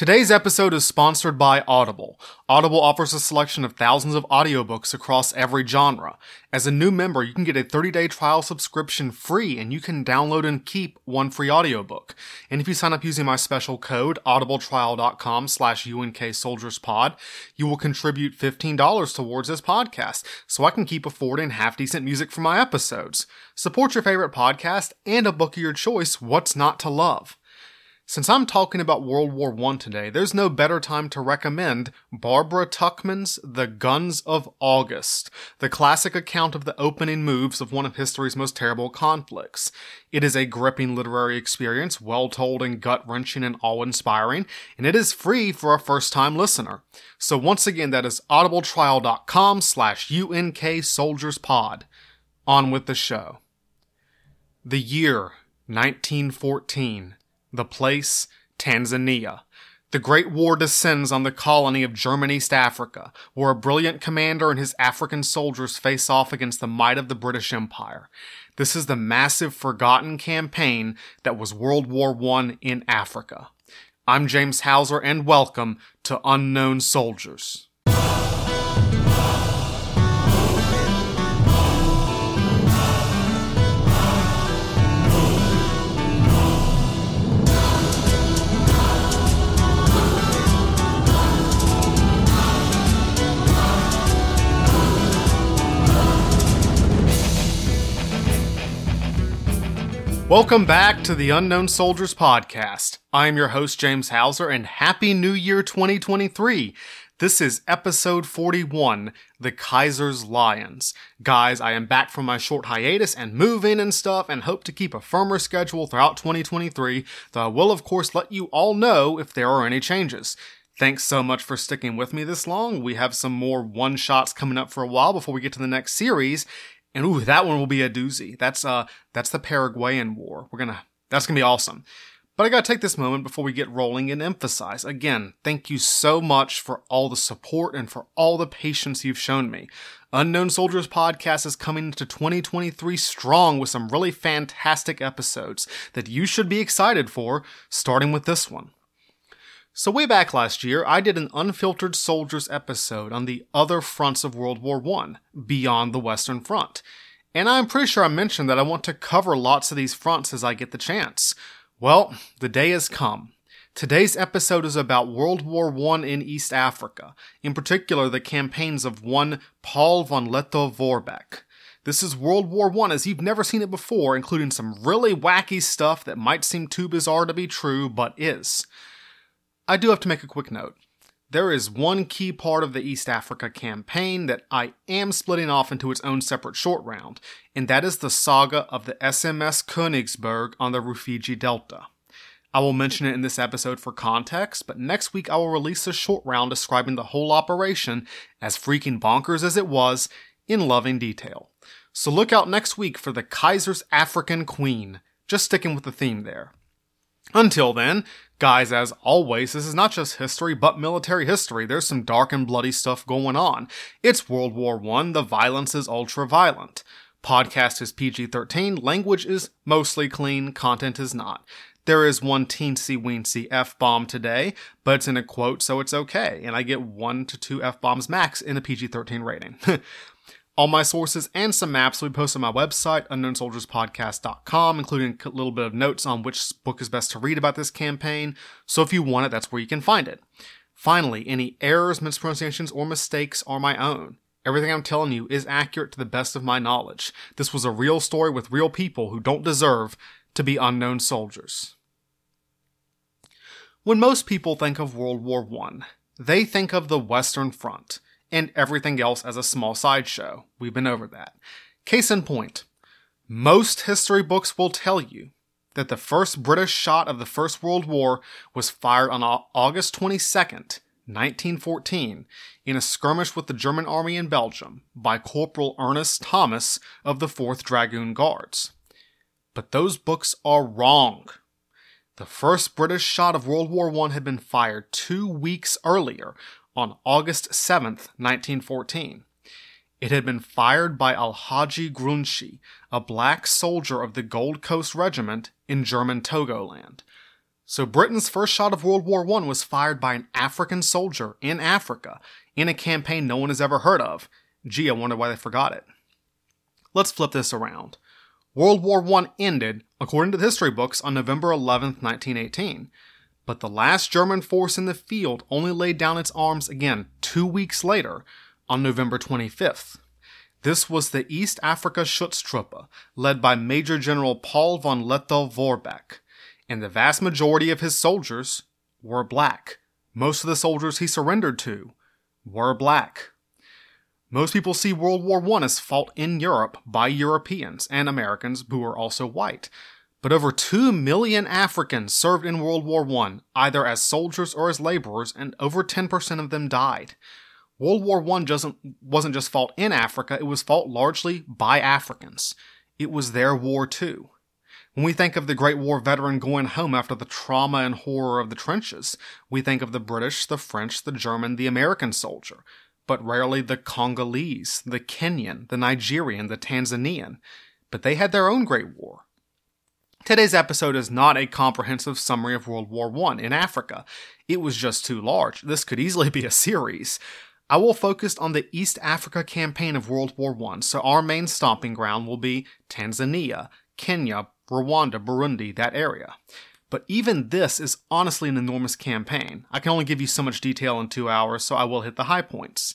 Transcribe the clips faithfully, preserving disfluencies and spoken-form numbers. Today's episode is sponsored by Audible. Audible offers a selection of thousands of audiobooks across every genre. As a new member, you can get a thirty-day trial subscription free, and you can download and keep one free audiobook. And if you sign up using my special code, audibletrial.com slash UNKSoldiersPod, you will contribute fifteen dollars towards this podcast, so I can keep affording half-decent music for my episodes. Support your favorite podcast and a book of your choice, what's not to love? Since I'm talking about World War One today, there's no better time to recommend Barbara Tuchman's The Guns of August, the classic account of the opening moves of one of history's most terrible conflicts. It is a gripping literary experience, well-told and gut-wrenching and awe-inspiring, and it is free for a first-time listener. So once again, that is audibletrial.com slash UNKSoldiersPod. On with the show. The year, nineteen fourteen. The place, Tanzania. The Great War descends on the colony of German East Africa, where a brilliant commander and his African soldiers face off against the might of the British Empire. This is the massive forgotten campaign that was World War One in Africa. I'm James Hauser, and welcome to Unknown Soldiers. Welcome back to the Unknown Soldiers Podcast. I am your host, James Hauser, and Happy New Year twenty twenty-three. This is episode forty-one, The Kaiser's Lions. Guys, I am back from my short hiatus and moving and stuff, and hope to keep a firmer schedule throughout twenty twenty-three, though I will, of course, let you all know if there are any changes. Thanks so much for sticking with me this long. We have some more one-shots coming up for a while before we get to the next series. And ooh, that one will be a doozy. That's uh, that's the Paraguayan War. We're gonna, that's gonna be awesome. But I gotta take this moment before we get rolling and emphasize again, thank you so much for all the support and for all the patience you've shown me. Unknown Soldiers Podcast is coming into twenty twenty-three strong with some really fantastic episodes that you should be excited for, starting with this one. So way back last year, I did an Unfiltered Soldiers episode on the other fronts of World War One, beyond the Western Front. And I'm pretty sure I mentioned that I want to cover lots of these fronts as I get the chance. Well, the day has come. Today's episode is about World War One in East Africa, in particular the campaigns of one Paul von Lettow-Vorbeck. This is World War One as you've never seen it before, including some really wacky stuff that might seem too bizarre to be true, but is. I do have to make a quick note. There is one key part of the East Africa campaign that I am splitting off into its own separate short round, and that is the saga of the S M S Königsberg on the Rufiji Delta. I will mention it in this episode for context, but next week I will release a short round describing the whole operation, as freaking bonkers as it was, in loving detail. So look out next week for the Kaiser's African Queen, just sticking with the theme there. Until then, guys, as always, this is not just history, but military history. There's some dark and bloody stuff going on. It's World War One, the violence is ultra-violent. Podcast is P G thirteen, language is mostly clean, content is not. There is one teensy-weensy F-bomb today, but it's in a quote, so it's okay, and I get one to two F-bombs max in a P G thirteen rating. All my sources and some maps will be posted on my website, unknown soldiers podcast dot com, including a little bit of notes on which book is best to read about this campaign, so if you want it, that's where you can find it. Finally, any errors, mispronunciations, or mistakes are my own. Everything I'm telling you is accurate to the best of my knowledge. This was a real story with real people who don't deserve to be unknown soldiers. When most people think of World War One, they think of the Western Front, and everything else as a small sideshow. We've been over that. Case in point, most history books will tell you that the first British shot of the First World War was fired on August twenty-second, nineteen fourteen, in a skirmish with the German army in Belgium by Corporal Ernest Thomas of the fourth Dragoon Guards. But those books are wrong. The first British shot of World War One had been fired two weeks earlier, on August seventh, nineteen fourteen. It had been fired by Alhaji Grunshi, a black soldier of the Gold Coast Regiment in German Togoland. So Britain's first shot of World War One was fired by an African soldier in Africa in a campaign no one has ever heard of. Gee, I wonder why they forgot it. Let's flip this around. World War One ended, according to the history books, on November eleventh, nineteen eighteen. But the last German force in the field only laid down its arms again two weeks later, on November twenty-fifth. This was the East Africa Schutztruppe, led by Major General Paul von Lettow-Vorbeck, and the vast majority of his soldiers were black. Most of the soldiers he surrendered to were black. Most people see World War One as fought in Europe by Europeans and Americans who are also white. But over two million Africans served in World War One, either as soldiers or as laborers, and over ten percent of them died. World War One doesn't, wasn't just fought in Africa, it was fought largely by Africans. It was their war too. When we think of the Great War veteran going home after the trauma and horror of the trenches, we think of the British, the French, the German, the American soldier, but rarely the Congolese, the Kenyan, the Nigerian, the Tanzanian. But they had their own Great War. Today's episode is not a comprehensive summary of World War One in Africa. It was just too large. This could easily be a series. I will focus on the East Africa campaign of World War One, so our main stomping ground will be Tanzania, Kenya, Rwanda, Burundi, that area. But even this is honestly an enormous campaign. I can only give you so much detail in two hours, so I will hit the high points.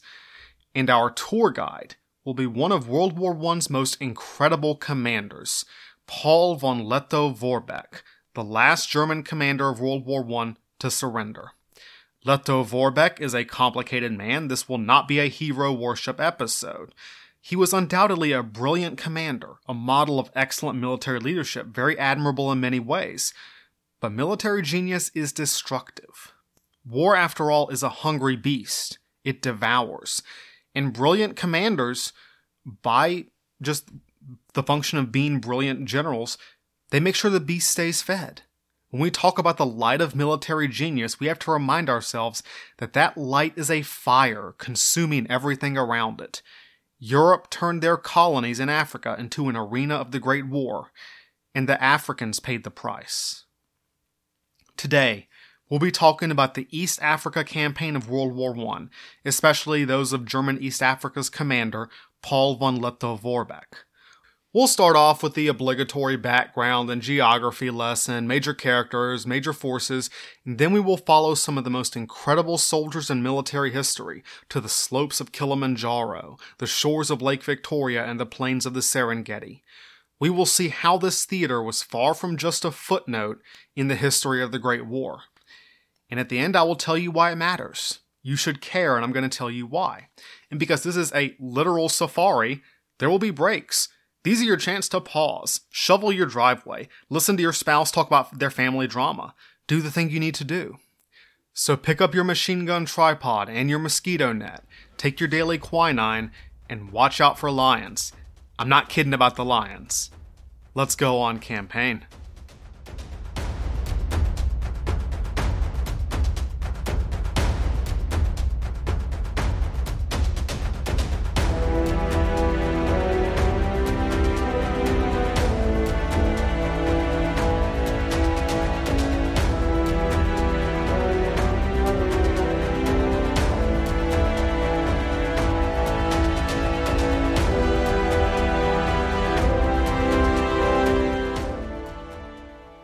And our tour guide will be one of World War One's most incredible commanders, Paul von Lettow-Vorbeck, the last German commander of World War One to surrender. Lettow-Vorbeck is a complicated man. This will not be a hero worship episode. He was undoubtedly a brilliant commander, a model of excellent military leadership, very admirable in many ways. But military genius is destructive. War, after all, is a hungry beast. It devours. And brilliant commanders, by just the function of being brilliant generals, they make sure the beast stays fed. When we talk about the light of military genius, we have to remind ourselves that that light is a fire consuming everything around it. Europe turned their colonies in Africa into an arena of the Great War, and the Africans paid the price. Today, we'll be talking about the East Africa campaign of World War One, especially those of German East Africa's commander, Paul von Lettow-Vorbeck. We'll start off with the obligatory background and geography lesson, major characters, major forces, and then we will follow some of the most incredible soldiers in military history to the slopes of Kilimanjaro, the shores of Lake Victoria, and the plains of the Serengeti. We will see how this theater was far from just a footnote in the history of the Great War. And at the end, I will tell you why it matters. You should care, and I'm going to tell you why. And because this is a literal safari, there will be breaks. These are your chance to pause, shovel your driveway, listen to your spouse talk about their family drama, do the thing you need to do. So pick up your machine gun tripod and your mosquito net, take your daily quinine, and watch out for lions. I'm not kidding about the lions. Let's go on campaign.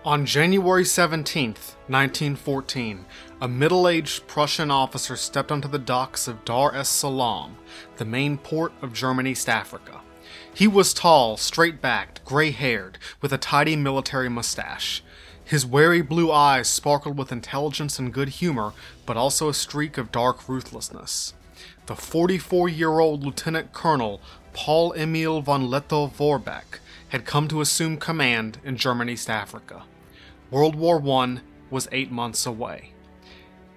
On January seventeenth, nineteen fourteen, a middle-aged Prussian officer stepped onto the docks of Dar es Salaam, the main port of German East Africa. He was tall, straight-backed, gray-haired, with a tidy military mustache. His wary blue eyes sparkled with intelligence and good humor, but also a streak of dark ruthlessness. The forty-four-year-old Lieutenant Colonel Paul-Emil von Lettow-Vorbeck had come to assume command in German East Africa. World War One was eight months away.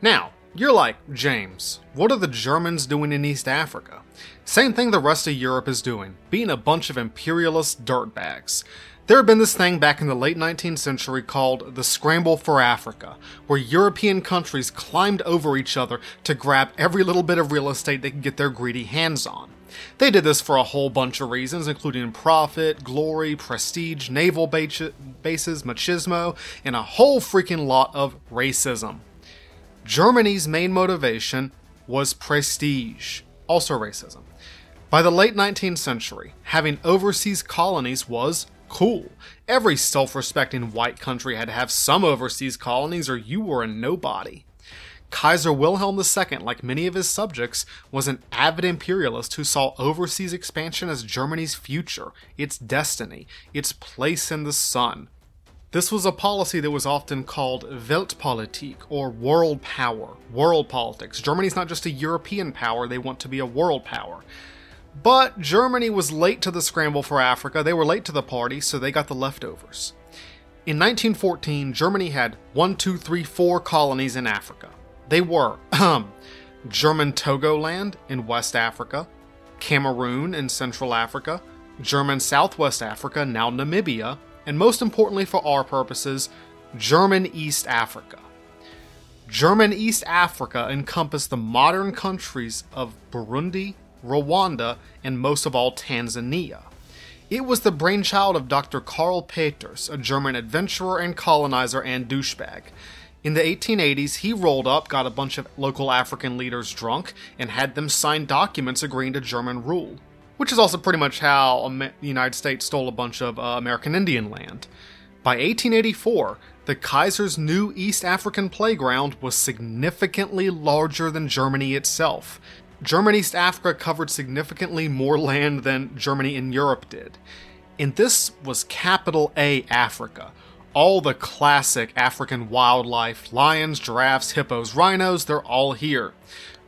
Now, you're like, James, what are the Germans doing in East Africa? Same thing the rest of Europe is doing, being a bunch of imperialist dirtbags. There had been this thing back in the late nineteenth century called the Scramble for Africa, where European countries climbed over each other to grab every little bit of real estate they could get their greedy hands on. They did this for a whole bunch of reasons, including profit, glory, prestige, naval bases, machismo, and a whole freaking lot of racism. Germany's main motivation was prestige, also racism. By the late nineteenth century, having overseas colonies was cool. Every self-respecting white country had to have some overseas colonies or you were a nobody. Kaiser Wilhelm the Second, like many of his subjects, was an avid imperialist who saw overseas expansion as Germany's future, its destiny, its place in the sun. This was a policy that was often called Weltpolitik, or world power, world politics. Germany's not just a European power, they want to be a world power. But Germany was late to the scramble for Africa. They were late to the party, so they got the leftovers. In nineteen fourteen, Germany had one, two, three, four colonies in Africa. They were German Togoland in West Africa, Cameroon in Central Africa, German Southwest Africa, now Namibia, and most importantly for our purposes, German East Africa. German East Africa encompassed the modern countries of Burundi, Rwanda, and most of all Tanzania. It was the brainchild of Doctor Karl Peters, a German adventurer and colonizer and douchebag. In the eighteen eighties, he rolled up, got a bunch of local African leaders drunk, and had them sign documents agreeing to German rule, which is also pretty much how the United States stole a bunch of uh, American Indian land. By eighteen eighty-four, the Kaiser's new East African playground was significantly larger than Germany itself. German East Africa covered significantly more land than Germany and Europe did. And this was capital A Africa. All the classic African wildlife, lions, giraffes, hippos, rhinos, they're all here.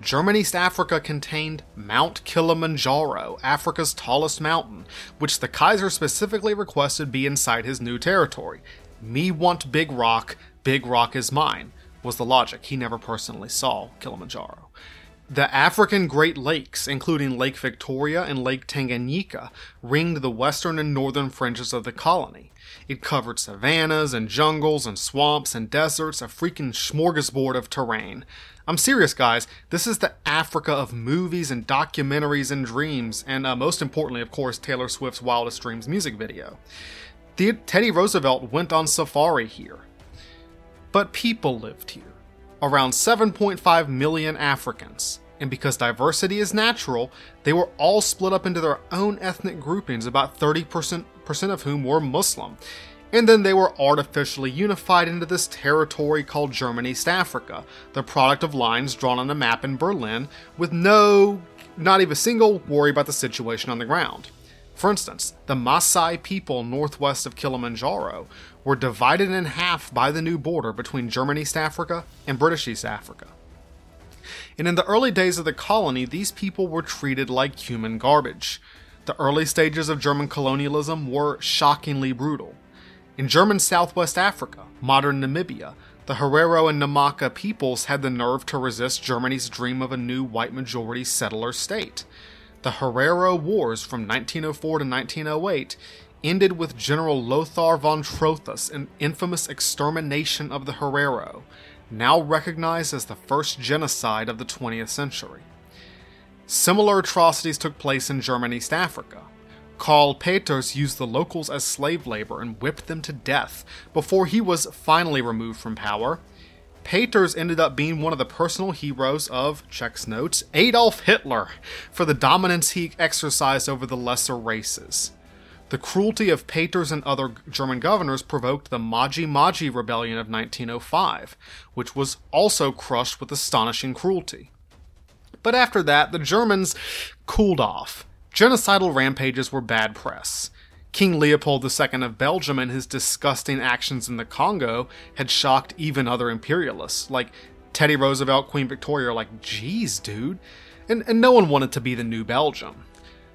German East Africa contained Mount Kilimanjaro, Africa's tallest mountain, which the Kaiser specifically requested be inside his new territory. Me want Big Rock, Big Rock is mine, was the logic. He never personally saw Kilimanjaro. The African Great Lakes, including Lake Victoria and Lake Tanganyika, ringed the western and northern fringes of the colony. It covered savannas and jungles and swamps and deserts, a freaking smorgasbord of terrain. I'm serious, guys. This is the Africa of movies and documentaries and dreams, and uh, most importantly, of course, Taylor Swift's Wildest Dreams music video. The- Teddy Roosevelt went on safari here. But people lived here. Around seven point five million Africans, and because diversity is natural, they were all split up into their own ethnic groupings, about thirty percent of whom were Muslim, and then they were artificially unified into this territory called German East Africa, the product of lines drawn on a map in Berlin, with no, not even a single worry about the situation on the ground. For instance, the Maasai people northwest of Kilimanjaro were divided in half by the new border between German East Africa and British East Africa. And in the early days of the colony, these people were treated like human garbage. The early stages of German colonialism were shockingly brutal. In German Southwest Africa, modern Namibia, the Herero and Namaka peoples had the nerve to resist Germany's dream of a new white-majority settler state. The Herero Wars from nineteen oh four to nineteen oh eight ended with General Lothar von Trotha's infamous extermination of the Herero, now recognized as the first genocide of the twentieth century. Similar atrocities took place in German East Africa. Karl Peters used the locals as slave labor and whipped them to death before he was finally removed from power. Peters ended up being one of the personal heroes of, checks notes, Adolf Hitler for the dominance he exercised over the lesser races. The cruelty of Peters and other German governors provoked the Maji Maji Rebellion of nineteen oh five, which was also crushed with astonishing cruelty. But after that, the Germans cooled off. Genocidal rampages were bad press. King Leopold the Second of Belgium and his disgusting actions in the Congo had shocked even other imperialists, like Teddy Roosevelt, Queen Victoria, like, geez, dude. And, and no one wanted to be the new Belgium.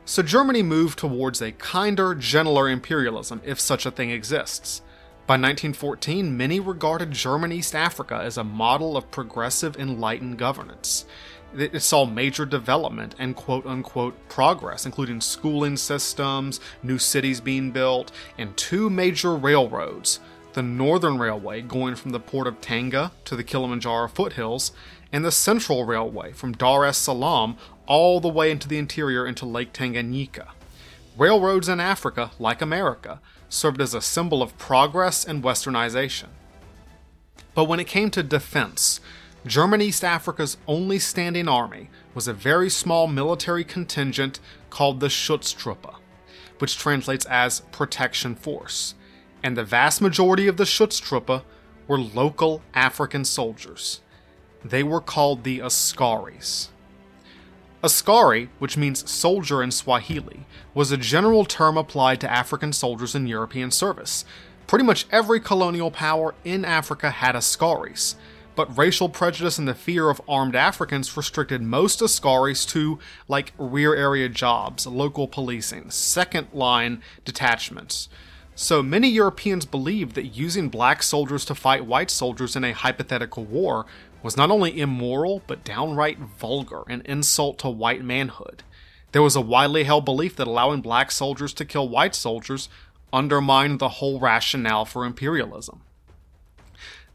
So Germany moved towards a kinder, gentler imperialism, if such a thing exists. By nineteen fourteen, many regarded German East Africa as a model of progressive, enlightened governance. It saw major development and quote-unquote progress, including schooling systems, new cities being built, and two major railroads, the Northern Railway going from the port of Tanga to the Kilimanjaro foothills, and the Central Railway from Dar es Salaam all the way into the interior into Lake Tanganyika. Railroads in Africa, like America, served as a symbol of progress and westernization. But when it came to defense, German East Africa's only standing army was a very small military contingent called the Schutztruppe, which translates as protection force, and the vast majority of the Schutztruppe were local African soldiers. They were called the Askaris. Askari, which means soldier in Swahili, was a general term applied to African soldiers in European service. Pretty much every colonial power in Africa had Askaris, but racial prejudice and the fear of armed Africans restricted most Askaris to, like, rear area jobs, local policing, second-line detachments. So many Europeans believed that using black soldiers to fight white soldiers in a hypothetical war was not only immoral, but downright vulgar, an insult to white manhood. There was a widely held belief that allowing black soldiers to kill white soldiers undermined the whole rationale for imperialism.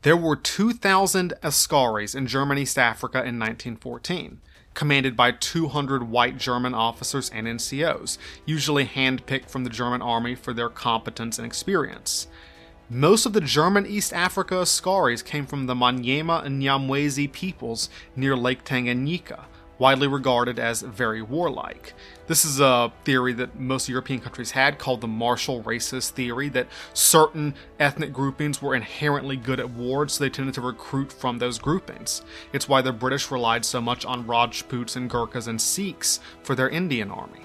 There were two thousand Askaris in German East Africa in nineteen fourteen, commanded by two hundred white German officers and N C Os, usually handpicked from the German army for their competence and experience. Most of the German East Africa Askaris came from the Manyema and Nyamwezi peoples near Lake Tanganyika, widely regarded as very warlike. This is a theory that most European countries had, called the martial races theory, that certain ethnic groupings were inherently good at war, so they tended to recruit from those groupings. It's why the British relied so much on Rajputs and Gurkhas and Sikhs for their Indian army.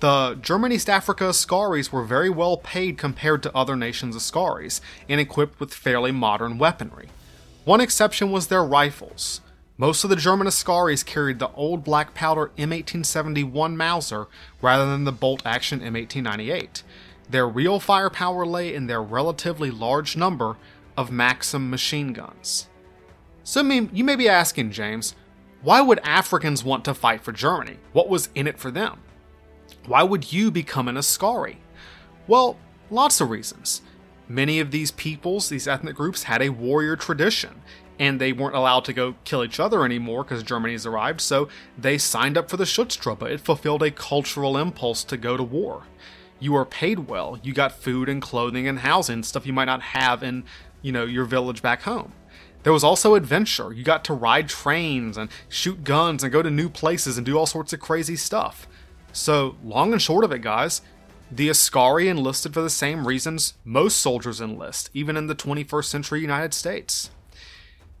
The German East Africa Askaris were very well paid compared to other nations' Askaris, and equipped with fairly modern weaponry. One exception was their rifles. Most of the German Askaris carried the old black powder M eighteen seventy-one Mauser rather than the bolt-action M eighteen ninety-eight. Their real firepower lay in their relatively large number of Maxim machine guns. So you may be asking, James, why would Africans want to fight for Germany? What was in it for them? Why would you become an Askari? Well, lots of reasons. Many of these peoples, these ethnic groups, had a warrior tradition, and they weren't allowed to go kill each other anymore because Germany's arrived, so they signed up for the Schutztruppe. It fulfilled a cultural impulse to go to war. You were paid well. You got food and clothing and housing, stuff you might not have in, you know, your village back home. There was also adventure. You got to ride trains and shoot guns and go to new places and do all sorts of crazy stuff. So, long and short of it, guys, the Askari enlisted for the same reasons most soldiers enlist, even in the twenty-first century United States.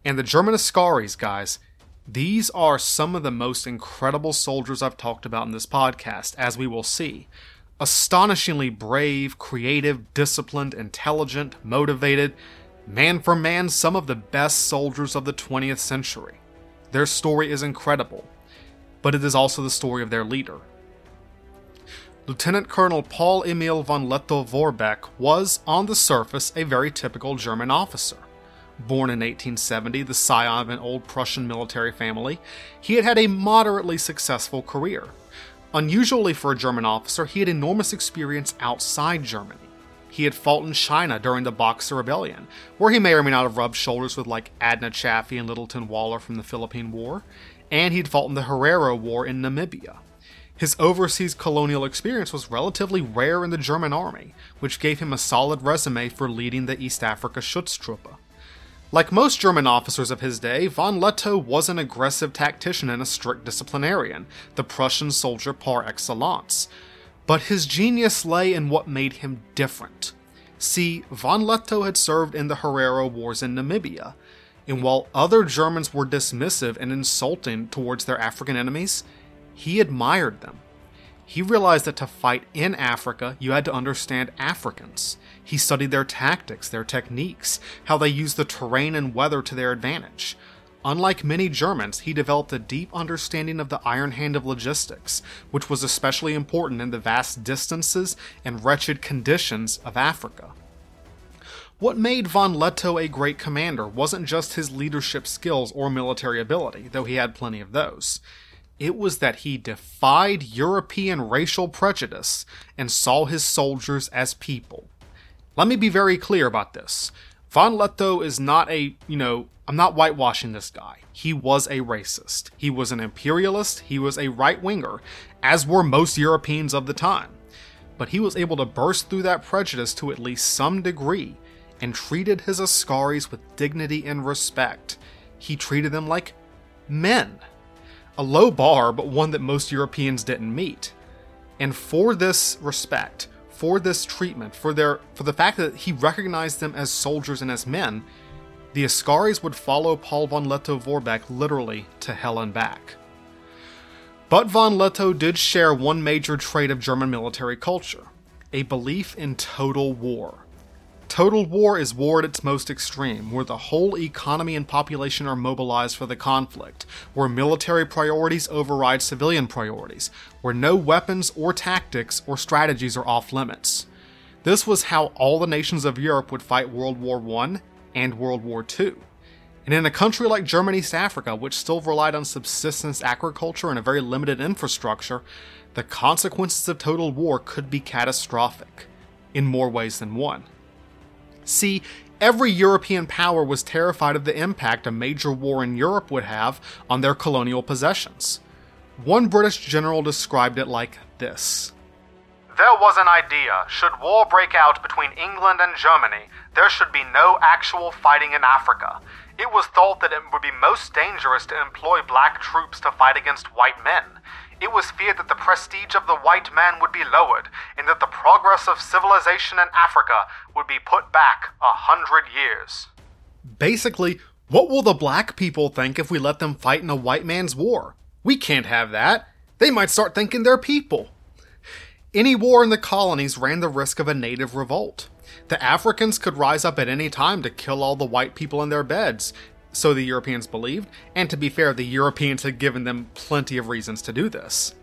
And the German Askaris, guys, these are some of the most incredible soldiers I've talked about in this podcast, as we will see. Astonishingly brave, creative, disciplined, intelligent, motivated, man for man, some of the best soldiers of the twentieth century. Their story is incredible, but it is also the story of their leader. Lieutenant Colonel Paul Emil von Letow-Vorbeck was, on the surface, a very typical German officer. Born in eighteen seventy, the scion of an old Prussian military family, he had had a moderately successful career. Unusually for a German officer, he had enormous experience outside Germany. He had fought in China during the Boxer Rebellion, where he may or may not have rubbed shoulders with like Adna Chaffee and Littleton Waller from the Philippine War, and he'd fought in the Herero War in Namibia. His overseas colonial experience was relatively rare in the German army, which gave him a solid resume for leading the East Africa Schutztruppe. Like most German officers of his day, von Letow was an aggressive tactician and a strict disciplinarian, the Prussian soldier par excellence. But his genius lay in what made him different. See, von Letow had served in the Herero Wars in Namibia, and while other Germans were dismissive and insulting towards their African enemies, he admired them. He realized that to fight in Africa, you had to understand Africans. He studied their tactics, their techniques, how they used the terrain and weather to their advantage. Unlike many Germans, he developed a deep understanding of the iron hand of logistics, which was especially important in the vast distances and wretched conditions of Africa. What made Von Leto a great commander wasn't just his leadership skills or military ability, though he had plenty of those. It was that he defied European racial prejudice and saw his soldiers as people. Let me be very clear about this. Von Leto is not a, you know, I'm not whitewashing this guy. He was a racist. He was an imperialist. He was a right-winger, as were most Europeans of the time. But he was able to burst through that prejudice to at least some degree, and treated his Ascaris with dignity and respect. He treated them like men. A low bar, but one that most Europeans didn't meet. And for this respect, for this treatment, for their, for the fact that he recognized them as soldiers and as men, the Ascaris would follow Paul von Leto Vorbeck literally to hell and back. But von Leto did share one major trait of German military culture, a belief in total war. Total war is war at its most extreme, where the whole economy and population are mobilized for the conflict, where military priorities override civilian priorities, where no weapons or tactics or strategies are off limits. This was how all the nations of Europe would fight World War One and World War Two. And in a country like German East Africa, which still relied on subsistence agriculture and a very limited infrastructure, the consequences of total war could be catastrophic, in more ways than one. See, every European power was terrified of the impact a major war in Europe would have on their colonial possessions. One British general described it like this. There was an idea, should war break out between England and Germany, there should be no actual fighting in Africa. It was thought that it would be most dangerous to employ black troops to fight against white men. It was feared that the prestige of the white man would be lowered, and that the progress of civilization in Africa would be put back a hundred years. Basically, what will the black people think if we let them fight in a white man's war? We can't have that. They might start thinking they're people. Any war in the colonies ran the risk of a native revolt. The Africans could rise up at any time to kill all the white people in their beds, so the Europeans believed, and to be fair, the Europeans had given them plenty of reasons to do this.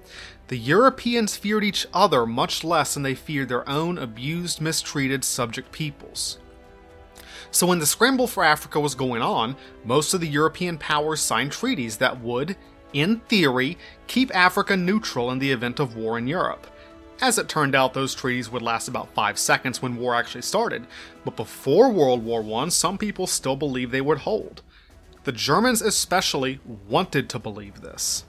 The Europeans feared each other much less than they feared their own abused, mistreated subject peoples. So when the scramble for Africa was going on, most of the European powers signed treaties that would, in theory, keep Africa neutral in the event of war in Europe. As it turned out, those treaties would last about five seconds when war actually started, but before World War One, some people still believed they would hold. The Germans especially wanted to believe this,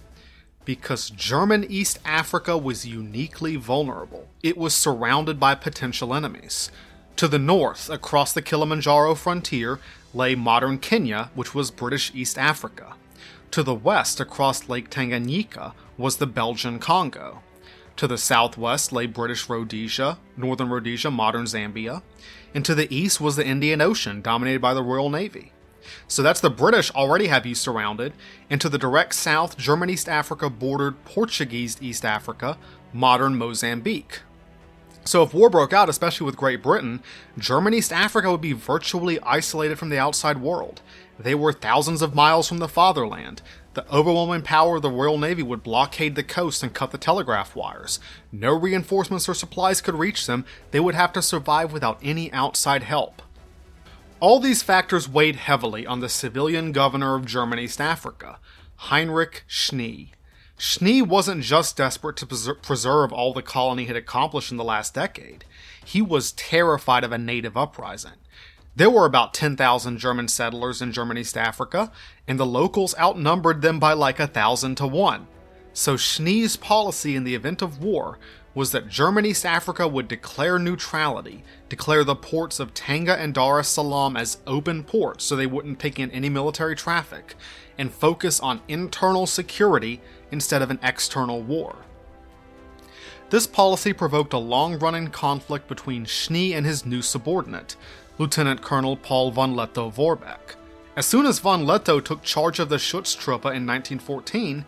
because German East Africa was uniquely vulnerable. It was surrounded by potential enemies. To the north, across the Kilimanjaro frontier, lay modern Kenya, which was British East Africa. To the west, across Lake Tanganyika, was the Belgian Congo. To the southwest lay British Rhodesia, northern Rhodesia, modern Zambia. And to the east was the Indian Ocean, dominated by the Royal Navy. So that's the British already have you surrounded, and to the direct south, German East Africa bordered Portuguese East Africa, modern Mozambique. So if war broke out, especially with Great Britain, German East Africa would be virtually isolated from the outside world. They were thousands of miles from the fatherland. The overwhelming power of the Royal Navy would blockade the coast and cut the telegraph wires. No reinforcements or supplies could reach them. They would have to survive without any outside help. All these factors weighed heavily on the civilian governor of German East Africa, Heinrich Schnee. Schnee wasn't just desperate to preser- preserve all the colony had accomplished in the last decade. He was terrified of a native uprising. There were about ten thousand German settlers in German East Africa, and the locals outnumbered them by like a thousand to one. So Schnee's policy in the event of war was that German East Africa would declare neutrality, declare the ports of Tanga and Dar es Salaam as open ports so they wouldn't take in any military traffic, and focus on internal security instead of an external war. This policy provoked a long-running conflict between Schnee and his new subordinate, Lieutenant Colonel Paul von Leto Vorbeck. As soon as von Leto took charge of the Schutztruppe in nineteen fourteen,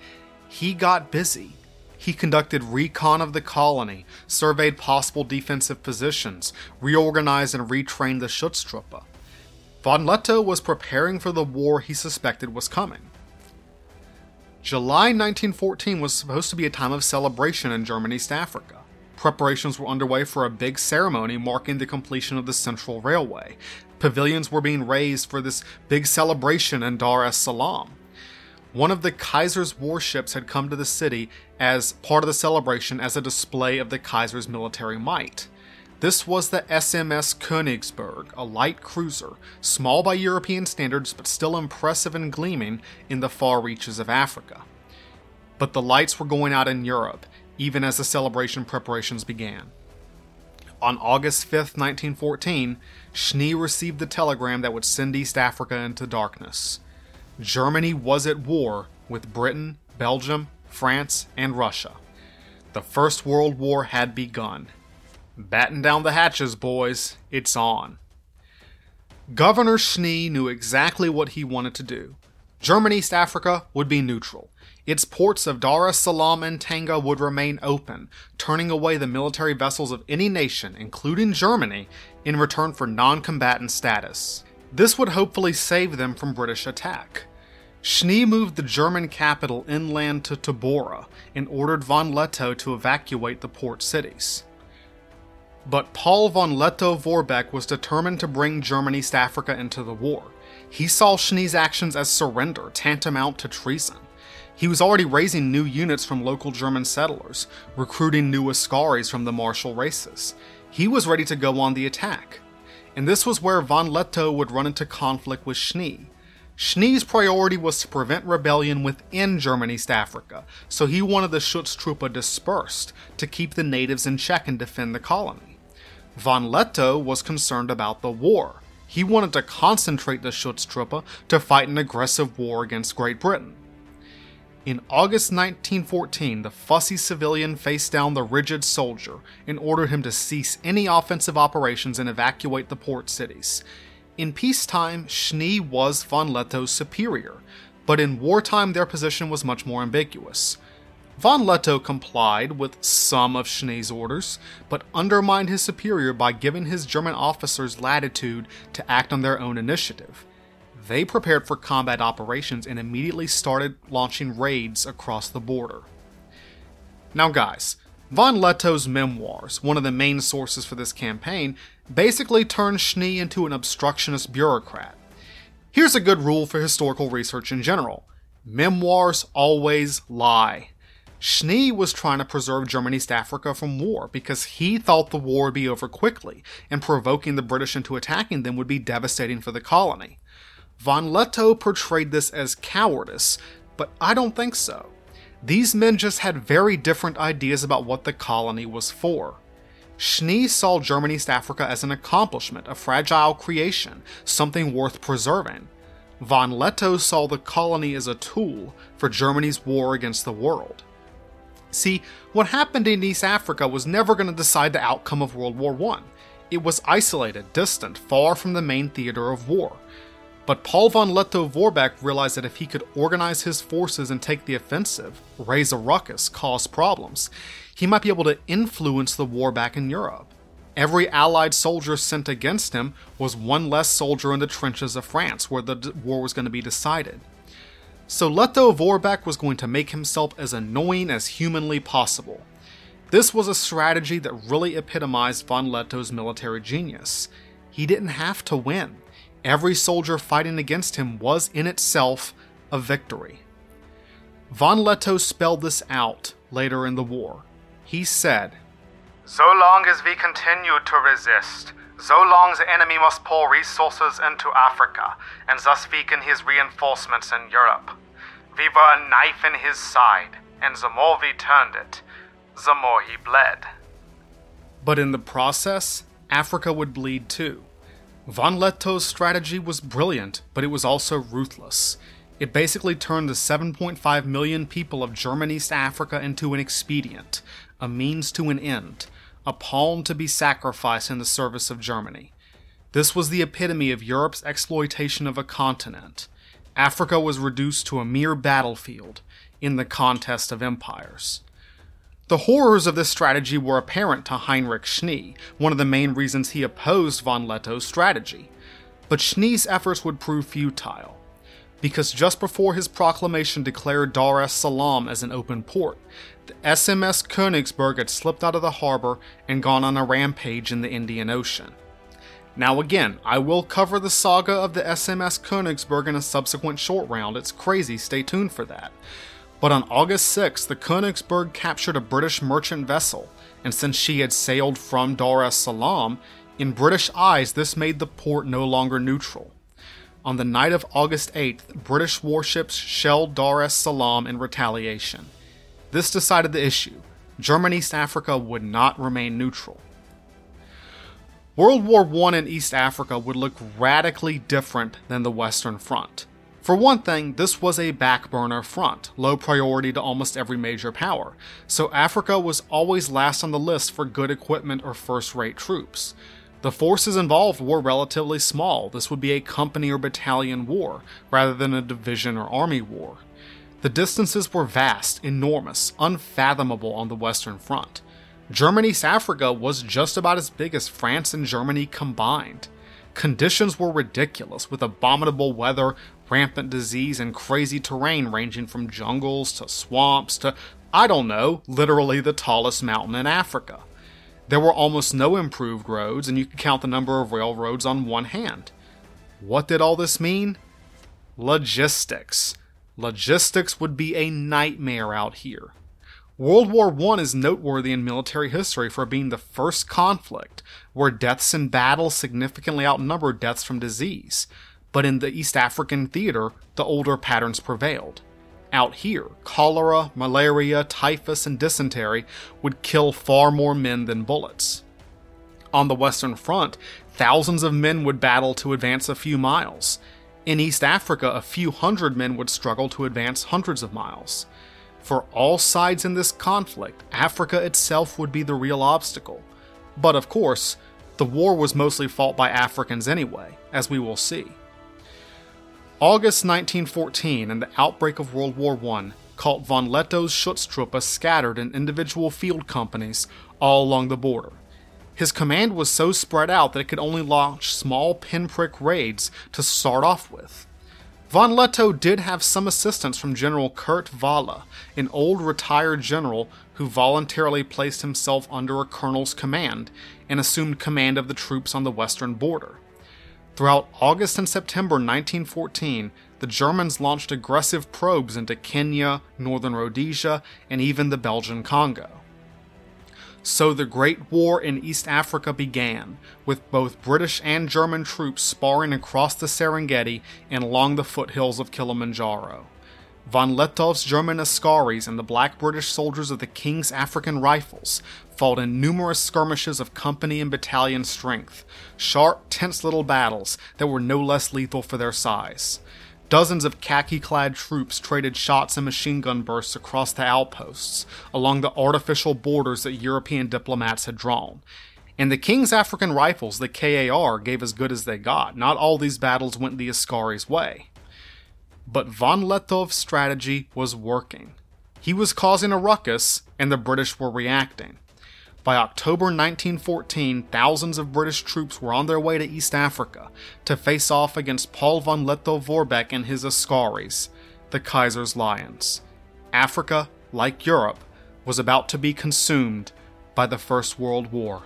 he got busy. He conducted recon of the colony, surveyed possible defensive positions, reorganized and retrained the Schutztruppe. Von Leto was preparing for the war he suspected was coming. July nineteen fourteen was supposed to be a time of celebration in German East Africa. Preparations were underway for a big ceremony marking the completion of the Central Railway, Pavilions were being raised for this big celebration in Dar es Salaam. One of the Kaiser's warships had come to the city as part of the celebration as a display of the Kaiser's military might. This was the S M S Königsberg, a light cruiser, small by European standards but still impressive and gleaming in the far reaches of Africa. But the lights were going out in Europe, even as the celebration preparations began. On August fifth, nineteen fourteen, Schnee received the telegram that would send East Africa into darkness. Germany was at war with Britain, Belgium, France, and Russia. The First World War had begun. Batten down the hatches, boys. It's on. Governor Schnee knew exactly what he wanted to do. German East Africa would be neutral. Its ports of Dar es Salaam and Tanga would remain open, turning away the military vessels of any nation, including Germany, in return for non-combatant status. This would hopefully save them from British attack. Schnee moved the German capital inland to Tabora and ordered von Lettow to evacuate the port cities. But Paul von Lettow-Vorbeck was determined to bring German East Africa into the war. He saw Schnee's actions as surrender, tantamount to treason. He was already raising new units from local German settlers, recruiting new Askaris from the martial races. He was ready to go on the attack. And this was where von Lettow would run into conflict with Schnee. Schnee's priority was to prevent rebellion within German East Africa, so he wanted the Schutztruppe dispersed to keep the natives in check and defend the colony. Von Lettow was concerned about the war. He wanted to concentrate the Schutztruppe to fight an aggressive war against Great Britain. In August nineteen fourteen, the fussy civilian faced down the rigid soldier and ordered him to cease any offensive operations and evacuate the port cities. In peacetime, Schnee was von Lettow's superior, but in wartime their position was much more ambiguous. Von Lettow complied with some of Schnee's orders, but undermined his superior by giving his German officers latitude to act on their own initiative. They prepared for combat operations and immediately started launching raids across the border. Now guys, von Lettow's memoirs, one of the main sources for this campaign, basically turned Schnee into an obstructionist bureaucrat. Here's a good rule for historical research in general. Memoirs always lie. Schnee was trying to preserve German East Africa from war because he thought the war would be over quickly, and provoking the British into attacking them would be devastating for the colony. Von Lettow portrayed this as cowardice, but I don't think so. These men just had very different ideas about what the colony was for. Schnee saw German East Africa as an accomplishment, a fragile creation, something worth preserving. Von Lettow saw the colony as a tool for Germany's war against the world. See, what happened in East Africa was never going to decide the outcome of World War One. It was isolated, distant, far from the main theater of war. But Paul von Lettow-Vorbeck realized that if he could organize his forces and take the offensive, raise a ruckus, cause problems, he might be able to influence the war back in Europe. Every Allied soldier sent against him was one less soldier in the trenches of France, where the war was going to be decided. So Lettow-Vorbeck was going to make himself as annoying as humanly possible. This was a strategy that really epitomized von Lettow's military genius. He didn't have to win. Every soldier fighting against him was in itself a victory. Von Lettow spelled this out later in the war. He said, "So long as we continue to resist, so long the enemy must pour resources into Africa and thus weaken his reinforcements in Europe. We were a knife in his side, and the more we turned it, the more he bled." But in the process, Africa would bleed too. Von Lettow's strategy was brilliant, but it was also ruthless. It basically turned the seven point five million people of German East Africa into an expedient, a means to an end, a pawn to be sacrificed in the service of Germany. This was the epitome of Europe's exploitation of a continent. Africa was reduced to a mere battlefield in the contest of empires. The horrors of this strategy were apparent to Heinrich Schnee, one of the main reasons he opposed von Lettow's strategy. But Schnee's efforts would prove futile, because just before his proclamation declared Dar es Salaam as an open port, the S M S Königsberg had slipped out of the harbor and gone on a rampage in the Indian Ocean. Now again, I will cover the saga of the S M S Königsberg in a subsequent short round, it's crazy, stay tuned for that. But on August sixth, the Königsberg captured a British merchant vessel, and since she had sailed from Dar es Salaam, in British eyes this made the port no longer neutral. On the night of August eighth, British warships shelled Dar es Salaam in retaliation. This decided the issue. German East Africa would not remain neutral. World War One in East Africa would look radically different than the Western Front. For one thing, this was a backburner front, low priority to almost every major power, so Africa was always last on the list for good equipment or first-rate troops. The forces involved were relatively small. This would be a company or battalion war, rather than a division or army war. The distances were vast, enormous, unfathomable on the Western Front. German East Africa was just about as big as France and Germany combined. Conditions were ridiculous, with abominable weather, rampant disease, and crazy terrain ranging from jungles to swamps to, I don't know, literally the tallest mountain in Africa. There were almost no improved roads, and you could count the number of railroads on one hand. What did all this mean? Logistics. Logistics would be a nightmare out here. World War One is noteworthy in military history for being the first conflict where deaths in battle significantly outnumbered deaths from disease, but in the East African theater, the older patterns prevailed. Out here, cholera, malaria, typhus, and dysentery would kill far more men than bullets. On the Western Front, thousands of men would battle to advance a few miles. In East Africa, a few hundred men would struggle to advance hundreds of miles. For all sides in this conflict, Africa itself would be the real obstacle. But of course, the war was mostly fought by Africans anyway, as we will see. August nineteen fourteen and the outbreak of World War One caught von Leto's Schutztruppe scattered in individual field companies all along the border. His command was so spread out that it could only launch small pinprick raids to start off with. Von Leto did have some assistance from General Kurt Valla, an old retired general who voluntarily placed himself under a colonel's command and assumed command of the troops on the western border. Throughout August and September nineteen fourteen, the Germans launched aggressive probes into Kenya, northern Rhodesia, and even the Belgian Congo. So the Great War in East Africa began, with both British and German troops sparring across the Serengeti and along the foothills of Kilimanjaro. Von Lethow's German Askaris and the black British soldiers of the King's African Rifles fought in numerous skirmishes of company and battalion strength, sharp, tense little battles that were no less lethal for their size. Dozens of khaki-clad troops traded shots and machine gun bursts across the outposts, along the artificial borders that European diplomats had drawn. And the King's African Rifles, the K A R, gave as good as they got. Not all these battles went the Askari's way. But von Letow's strategy was working. He was causing a ruckus, and the British were reacting. By October nineteen fourteen, thousands of British troops were on their way to East Africa to face off against Paul von Letow Vorbeck and his Askaris, the Kaiser's Lions. Africa, like Europe, was about to be consumed by the First World War.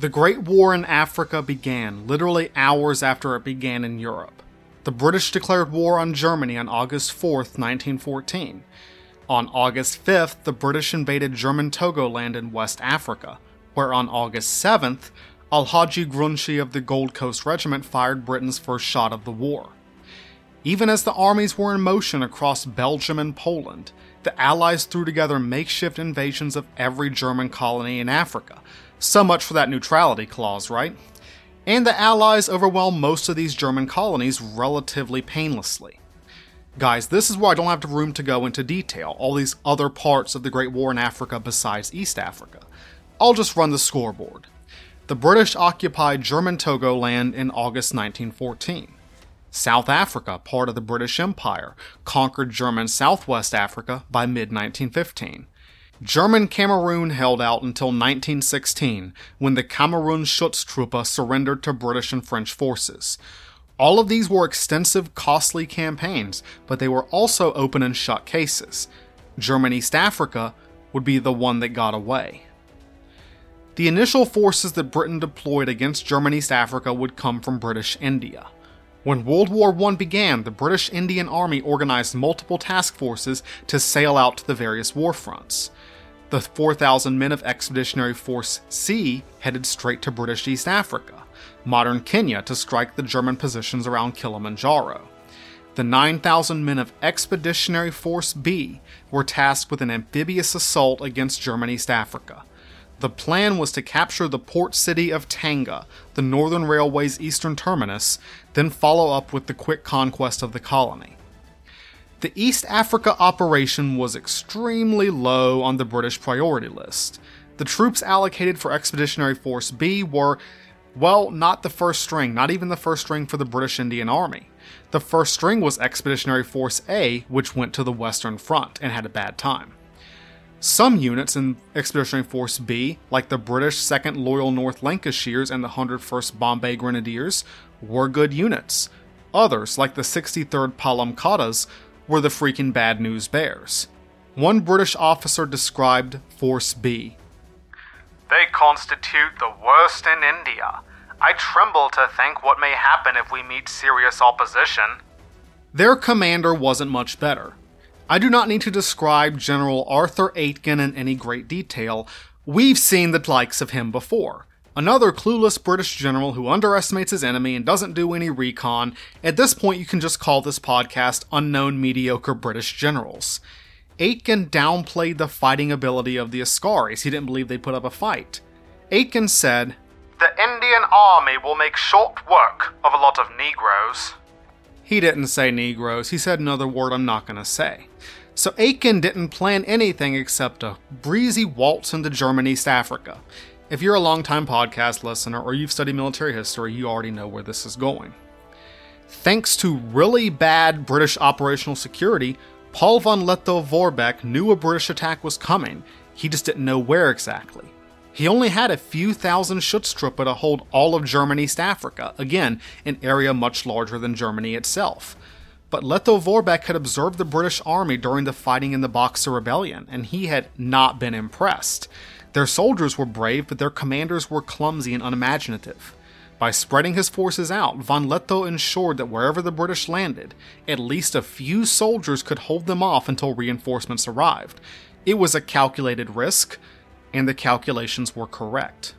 The Great War in Africa began literally hours after it began in Europe. The British declared war on Germany on August fourth, nineteen fourteen. On August fifth, the British invaded German Togoland in West Africa, where on August seventh, Alhaji Grunshi of the Gold Coast Regiment fired Britain's first shot of the war. Even as the armies were in motion across Belgium and Poland, the Allies threw together makeshift invasions of every German colony in Africa. So much for that neutrality clause, right? And the Allies overwhelmed most of these German colonies relatively painlessly. Guys, this is where I don't have room to go into detail, all these other parts of the Great War in Africa besides East Africa. I'll just run the scoreboard. the British occupied German Togoland in August nineteen fourteen. South Africa, part of the British Empire, conquered German Southwest Africa by mid nineteen fifteen. German Cameroon held out until nineteen sixteen, when the Cameroon Schutztruppe surrendered to British and French forces. All of these were extensive, costly campaigns, but they were also open and shut cases. German East Africa would be the one that got away. The initial forces that Britain deployed against German East Africa would come from British India. When World War One began, the British Indian Army organized multiple task forces to sail out to the various war fronts. The four thousand men of Expeditionary Force C headed straight to British East Africa, modern Kenya, to strike the German positions around Kilimanjaro. The nine thousand men of Expeditionary Force B were tasked with an amphibious assault against German East Africa. The plan was to capture the port city of Tanga, the Northern Railway's eastern terminus, then follow up with the quick conquest of the colony. The East Africa operation was extremely low on the British priority list. The troops allocated for Expeditionary Force B were, well, not the first string, not even the first string for the British Indian Army. The first string was Expeditionary Force A, which went to the Western Front and had a bad time. Some units in Expeditionary Force B, like the British second Loyal North Lancashires and the one hundred first Bombay Grenadiers, were good units. Others, like the sixty-third Palamkottas, were the freaking bad news bears. One British officer described Force B. "They constitute the worst in India. I tremble to think what may happen if we meet serious opposition." Their commander wasn't much better. I do not need to describe General Arthur Aitken in any great detail. We've seen the likes of him before. Another clueless British general who underestimates his enemy and doesn't do any recon. At this point, you can just call this podcast Unknown Mediocre British Generals. Aitken downplayed the fighting ability of the Askaris. He didn't believe they put up a fight. Aitken said, "The Indian Army will make short work of a lot of Negroes." He didn't say Negroes, he said another word I'm not gonna say. So Aitken didn't plan anything except a breezy waltz into German East Africa. If you're a longtime podcast listener or you've studied military history, you already know where this is going. Thanks to really bad British operational security, Paul von Lettow-Vorbeck knew a British attack was coming, he just didn't know where exactly. He only had a few thousand Schutztruppe to hold all of German East Africa, again, an area much larger than Germany itself. But Lettow-Vorbeck had observed the British army during the fighting in the Boxer Rebellion, and he had not been impressed. Their soldiers were brave, but their commanders were clumsy and unimaginative. By spreading his forces out, von Lettow ensured that wherever the British landed, at least a few soldiers could hold them off until reinforcements arrived. It was a calculated risk, and the calculations were correct.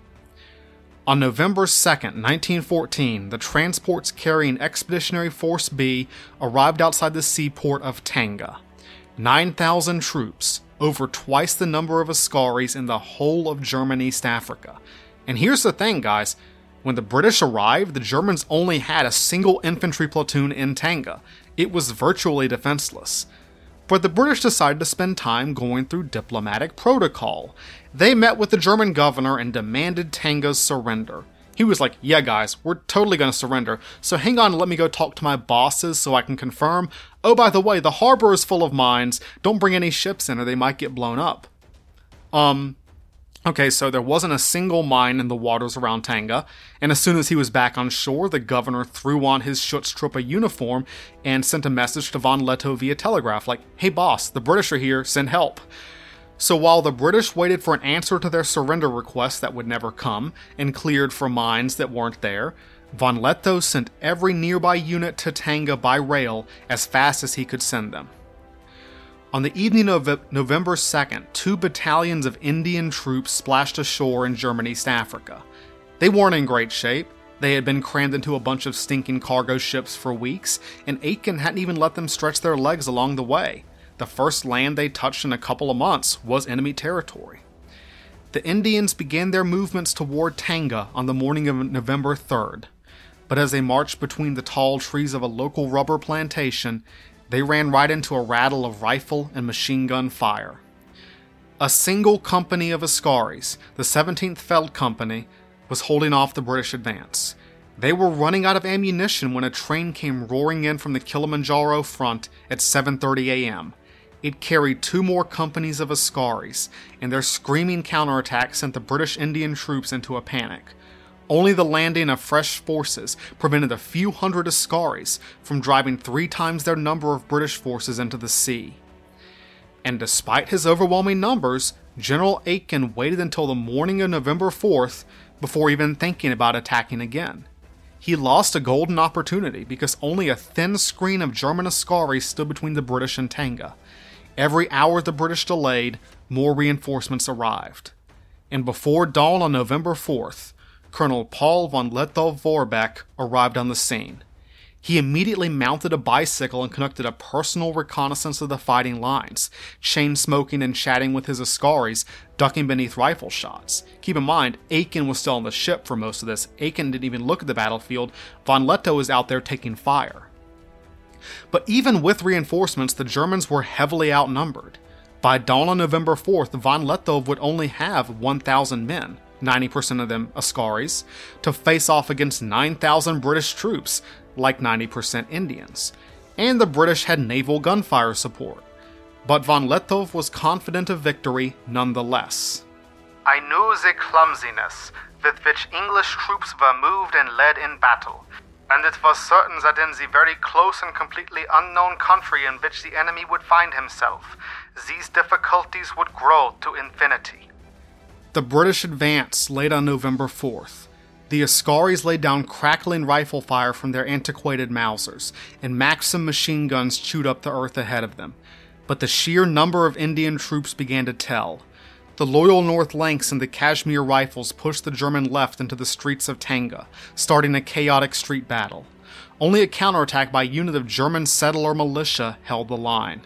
On November second, nineteen fourteen, the transports carrying Expeditionary Force B arrived outside the seaport of Tanga. nine thousand troops, over twice the number of Askaris in the whole of German East Africa. And here's the thing, guys. When the British arrived, the Germans only had a single infantry platoon in Tanga. It was virtually defenseless. But the British decided to spend time going through diplomatic protocol. They met with the German governor and demanded Tanga's surrender. He was like, "Yeah guys, we're totally going to surrender, so hang on and let me go talk to my bosses so I can confirm. Oh, by the way, the harbor is full of mines, don't bring any ships in or they might get blown up." Um, okay, so there wasn't a single mine in the waters around Tanga, and as soon as he was back on shore, the governor threw on his Schutztruppe uniform and sent a message to von Lettow via telegraph, like, "Hey boss, the British are here, send help." So while the British waited for an answer to their surrender request that would never come, and cleared for mines that weren't there, von Lettow sent every nearby unit to Tanga by rail as fast as he could send them. On the evening of November second, two battalions of Indian troops splashed ashore in German East Africa. They weren't in great shape. They had been crammed into a bunch of stinking cargo ships for weeks, and Aitken hadn't even let them stretch their legs along the way. The first land they touched in a couple of months was enemy territory. The Indians began their movements toward Tanga on the morning of November third, but as they marched between the tall trees of a local rubber plantation, they ran right into a rattle of rifle and machine gun fire. A single company of Askaris, the seventeenth Feld Company, was holding off the British advance. They were running out of ammunition when a train came roaring in from the Kilimanjaro front at seven thirty a m It carried two more companies of Askaris, and their screaming counterattack sent the British Indian troops into a panic. Only the landing of fresh forces prevented a few hundred Askaris from driving three times their number of British forces into the sea. And despite his overwhelming numbers, General Aitken waited until the morning of November fourth before even thinking about attacking again. He lost a golden opportunity because only a thin screen of German Askari stood between the British and Tanga. Every hour the British delayed, more reinforcements arrived. And before dawn on November fourth, Colonel Paul von Lettow-Vorbeck arrived on the scene. He immediately mounted a bicycle and conducted a personal reconnaissance of the fighting lines, chain-smoking and chatting with his Askaris, ducking beneath rifle shots. Keep in mind, Aitken was still on the ship for most of this. Aitken didn't even look at the battlefield. Von Lettow was out there taking fire. But even with reinforcements, the Germans were heavily outnumbered. By dawn on November fourth, von Lettow would only have one thousand men, ninety percent of them Askaris, to face off against nine thousand British troops, like ninety percent Indians, and the British had naval gunfire support. But von Lettow was confident of victory nonetheless. I knew the clumsiness with which English troops were moved and led in battle, and it was certain that in the very close and completely unknown country in which the enemy would find himself, these difficulties would grow to infinity. The British advance late on November fourth. The Askaris laid down crackling rifle fire from their antiquated Mausers, and Maxim machine guns chewed up the earth ahead of them. But the sheer number of Indian troops began to tell. The loyal North Lancs and the Kashmir Rifles pushed the German left into the streets of Tanga, starting a chaotic street battle. Only a counterattack by a unit of German settler militia held the line.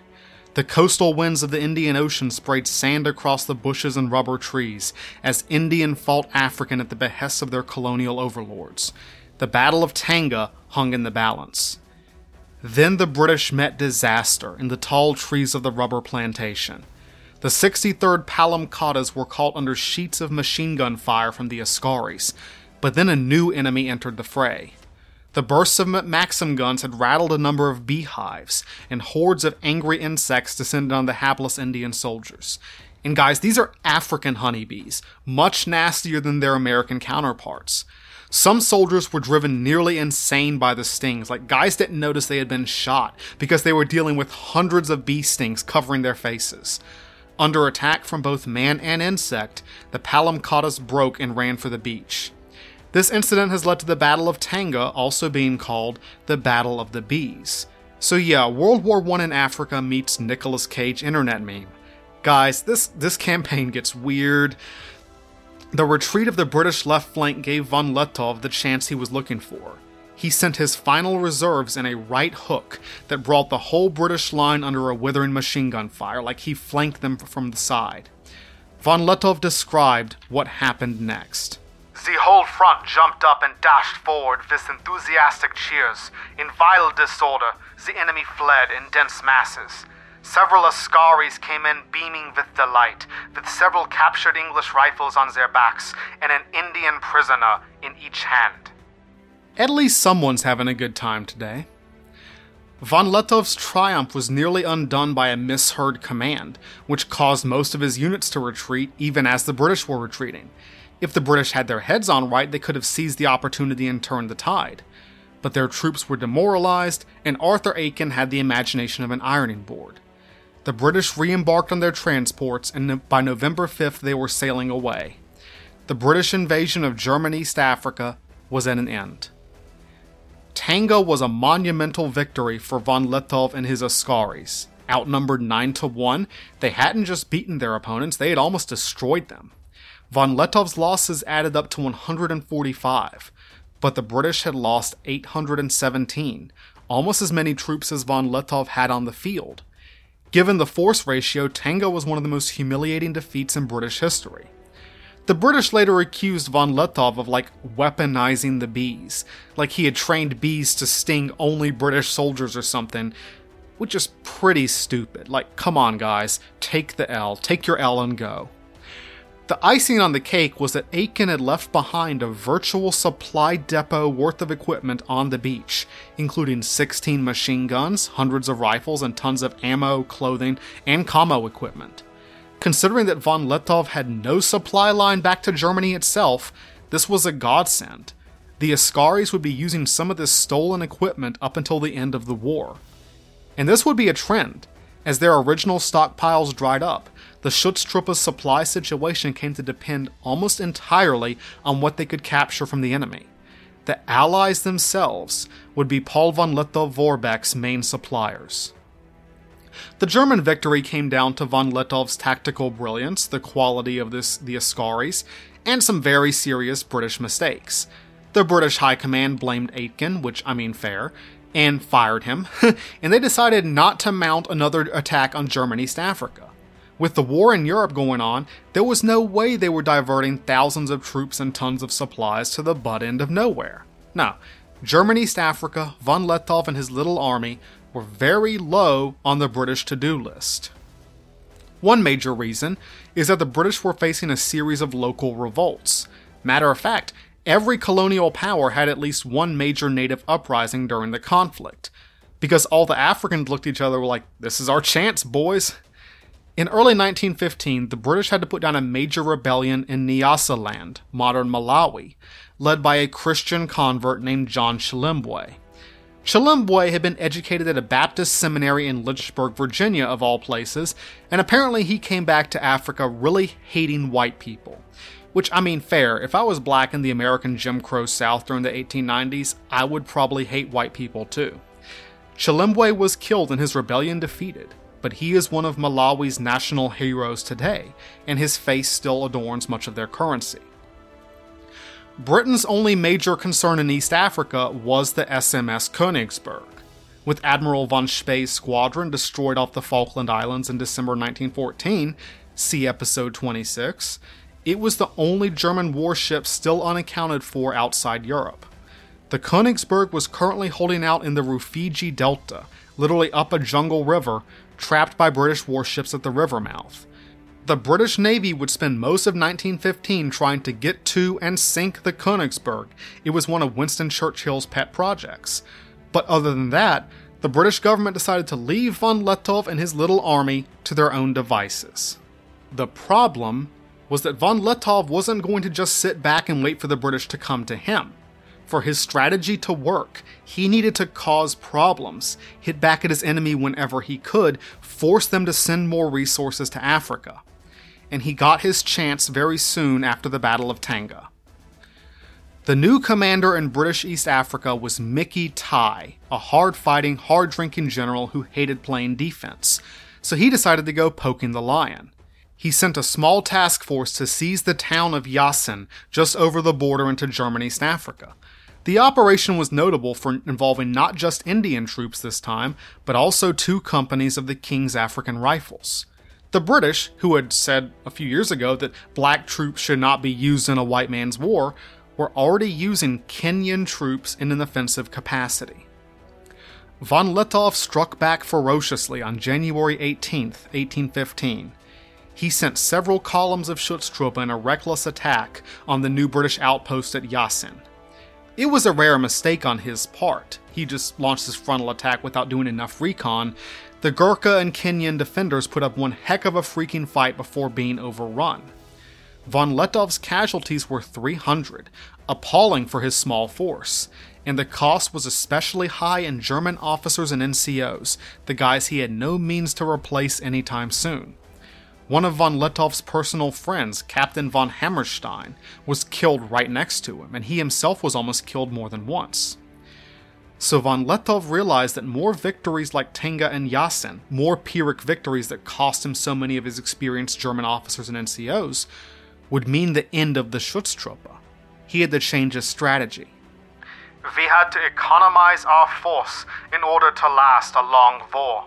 The coastal winds of the Indian Ocean sprayed sand across the bushes and rubber trees as Indian fought African at the behest of their colonial overlords. The Battle of Tanga hung in the balance. Then the British met disaster in the tall trees of the rubber plantation. The sixty-third Palamkottas were caught under sheets of machine gun fire from the Askaris, but then a new enemy entered the fray. The bursts of Maxim guns had rattled a number of beehives, and hordes of angry insects descended on the hapless Indian soldiers. And guys, these are African honeybees, much nastier than their American counterparts. Some soldiers were driven nearly insane by the stings, like guys didn't notice they had been shot because they were dealing with hundreds of bee stings covering their faces. Under attack from both man and insect, the Palamkottas broke and ran for the beach. This incident has led to the Battle of Tanga also being called the Battle of the Bees. So yeah, World War One in Africa meets Nicolas Cage internet meme. Guys, this, this campaign gets weird. The retreat of the British left flank gave von Lettow the chance he was looking for. He sent his final reserves in a right hook that brought the whole British line under a withering machine gun fire, like he flanked them from the side. Von Lettow described what happened next. The whole front jumped up and dashed forward with enthusiastic cheers. In vile disorder, the enemy fled in dense masses. Several Askaris came in beaming with delight, with several captured English rifles on their backs and an Indian prisoner in each hand. At least someone's having a good time today. Von Lettow's triumph was nearly undone by a misheard command, which caused most of his units to retreat even as the British were retreating. If the British had their heads on right, they could have seized the opportunity and turned the tide. But their troops were demoralized, and Arthur Aitken had the imagination of an ironing board. The British re-embarked on their transports, and by November fifth they were sailing away. The British invasion of German East Africa was at an end. Tanga was a monumental victory for von Lettow and his Askaris. Outnumbered nine to one, they hadn't just beaten their opponents, they had almost destroyed them. Von Lettow's losses added up to one hundred forty-five, but the British had lost eight hundred seventeen, almost as many troops as von Lettow had on the field. Given the force ratio, Tanga was one of the most humiliating defeats in British history. The British later accused von Lettow of, like, weaponizing the bees, like he had trained bees to sting only British soldiers or something, which is pretty stupid. Like, come on guys, take the L, take your L and go. The icing on the cake was that Aitken had left behind a virtual supply depot worth of equipment on the beach, including sixteen machine guns, hundreds of rifles, and tons of ammo, clothing, and commo equipment. Considering that von Lettow had no supply line back to Germany itself, this was a godsend. The Askaris would be using some of this stolen equipment up until the end of the war. And this would be a trend, as their original stockpiles dried up. The Schutztruppe supply situation came to depend almost entirely on what they could capture from the enemy. The Allies themselves would be Paul von Lettow-Vorbeck's main suppliers. The German victory came down to von Lettow's tactical brilliance, the quality of this, the Askaris, and some very serious British mistakes. The British High Command blamed Aitken, which I mean fair, and fired him, and they decided not to mount another attack on German East Africa. With the war in Europe going on, there was no way they were diverting thousands of troops and tons of supplies to the butt end of nowhere. No, German East Africa, von Lettow and his little army were very low on the British to-do list. One major reason is that the British were facing a series of local revolts. Matter of fact, every colonial power had at least one major native uprising during the conflict, because all the Africans looked at each other and were like, "This is our chance, boys." In early nineteen fifteen, the British had to put down a major rebellion in Nyasaland, modern Malawi, led by a Christian convert named John Chilimbwe. Chilimbwe had been educated at a Baptist seminary in Lynchburg, Virginia, of all places, and apparently he came back to Africa really hating white people. Which, I mean fair, if I was black in the American Jim Crow South during the eighteen nineties, I would probably hate white people too. Chilimbwe was killed and his rebellion defeated, but he is one of Malawi's national heroes today, and his face still adorns much of their currency. Britain's only major concern in East Africa was the S M S Königsberg. With Admiral von Speye's squadron destroyed off the Falkland Islands in December nineteen fourteen, see episode twenty-six, it was the only German warship still unaccounted for outside Europe. The Königsberg was currently holding out in the Rufiji Delta, literally up a jungle river, trapped by British warships at the river mouth. The British Navy would spend most of nineteen fifteen trying to get to and sink the Königsberg. It was one of Winston Churchill's pet projects. But other than that, the British government decided to leave von Lettow and his little army to their own devices. The problem was that von Lettow wasn't going to just sit back and wait for the British to come to him. For his strategy to work, he needed to cause problems, hit back at his enemy whenever he could, force them to send more resources to Africa. And he got his chance very soon after the Battle of Tanga. The new commander in British East Africa was Mickey Tye, a hard-fighting, hard-drinking general who hated playing defense, so he decided to go poking the lion. He sent a small task force to seize the town of Yasin, just over the border into German East Africa. The operation was notable for involving not just Indian troops this time, but also two companies of the King's African Rifles. The British, who had said a few years ago that black troops should not be used in a white man's war, were already using Kenyan troops in an offensive capacity. Von Lettow struck back ferociously on January eighteenth, eighteen fifteen. He sent several columns of Schutztruppe in a reckless attack on the new British outpost at Yasin. It was a rare mistake on his part. He just launched his frontal attack without doing enough recon. The Gurkha and Kenyan defenders put up one heck of a freaking fight before being overrun. Von Lettow's casualties were three hundred, appalling for his small force, and the cost was especially high in German officers and N C Os, the guys he had no means to replace anytime soon. One of von Lettow's personal friends, Captain von Hammerstein, was killed right next to him, and he himself was almost killed more than once. So von Lettow realized that more victories like Tanga and Yasin, more Pyrrhic victories that cost him so many of his experienced German officers and N C Os, would mean the end of the Schutztruppe. He had to change his strategy. We had to economize our force in order to last a long war.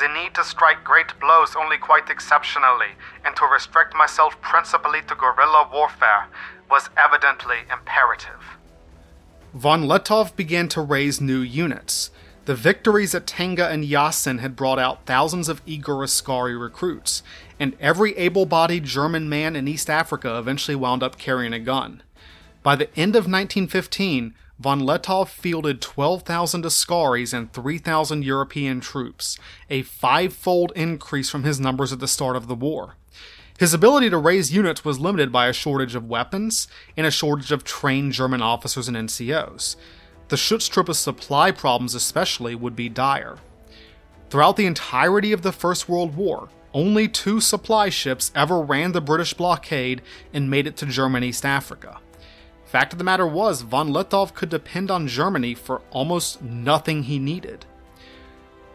The need to strike great blows only quite exceptionally, and to restrict myself principally to guerrilla warfare, was evidently imperative. Von Lettow began to raise new units. The victories at Tanga and Yasin had brought out thousands of eager Askari recruits, and every able-bodied German man in East Africa eventually wound up carrying a gun. By the end of nineteen fifteen, von Lettow fielded twelve thousand Askaris and three thousand European troops, a five-fold increase from his numbers at the start of the war. His ability to raise units was limited by a shortage of weapons and a shortage of trained German officers and N C Os. The Schutztruppe's supply problems especially would be dire. Throughout the entirety of the First World War, only two supply ships ever ran the British blockade and made it to German East Africa. Fact of the matter was, von Lettow could depend on Germany for almost nothing he needed.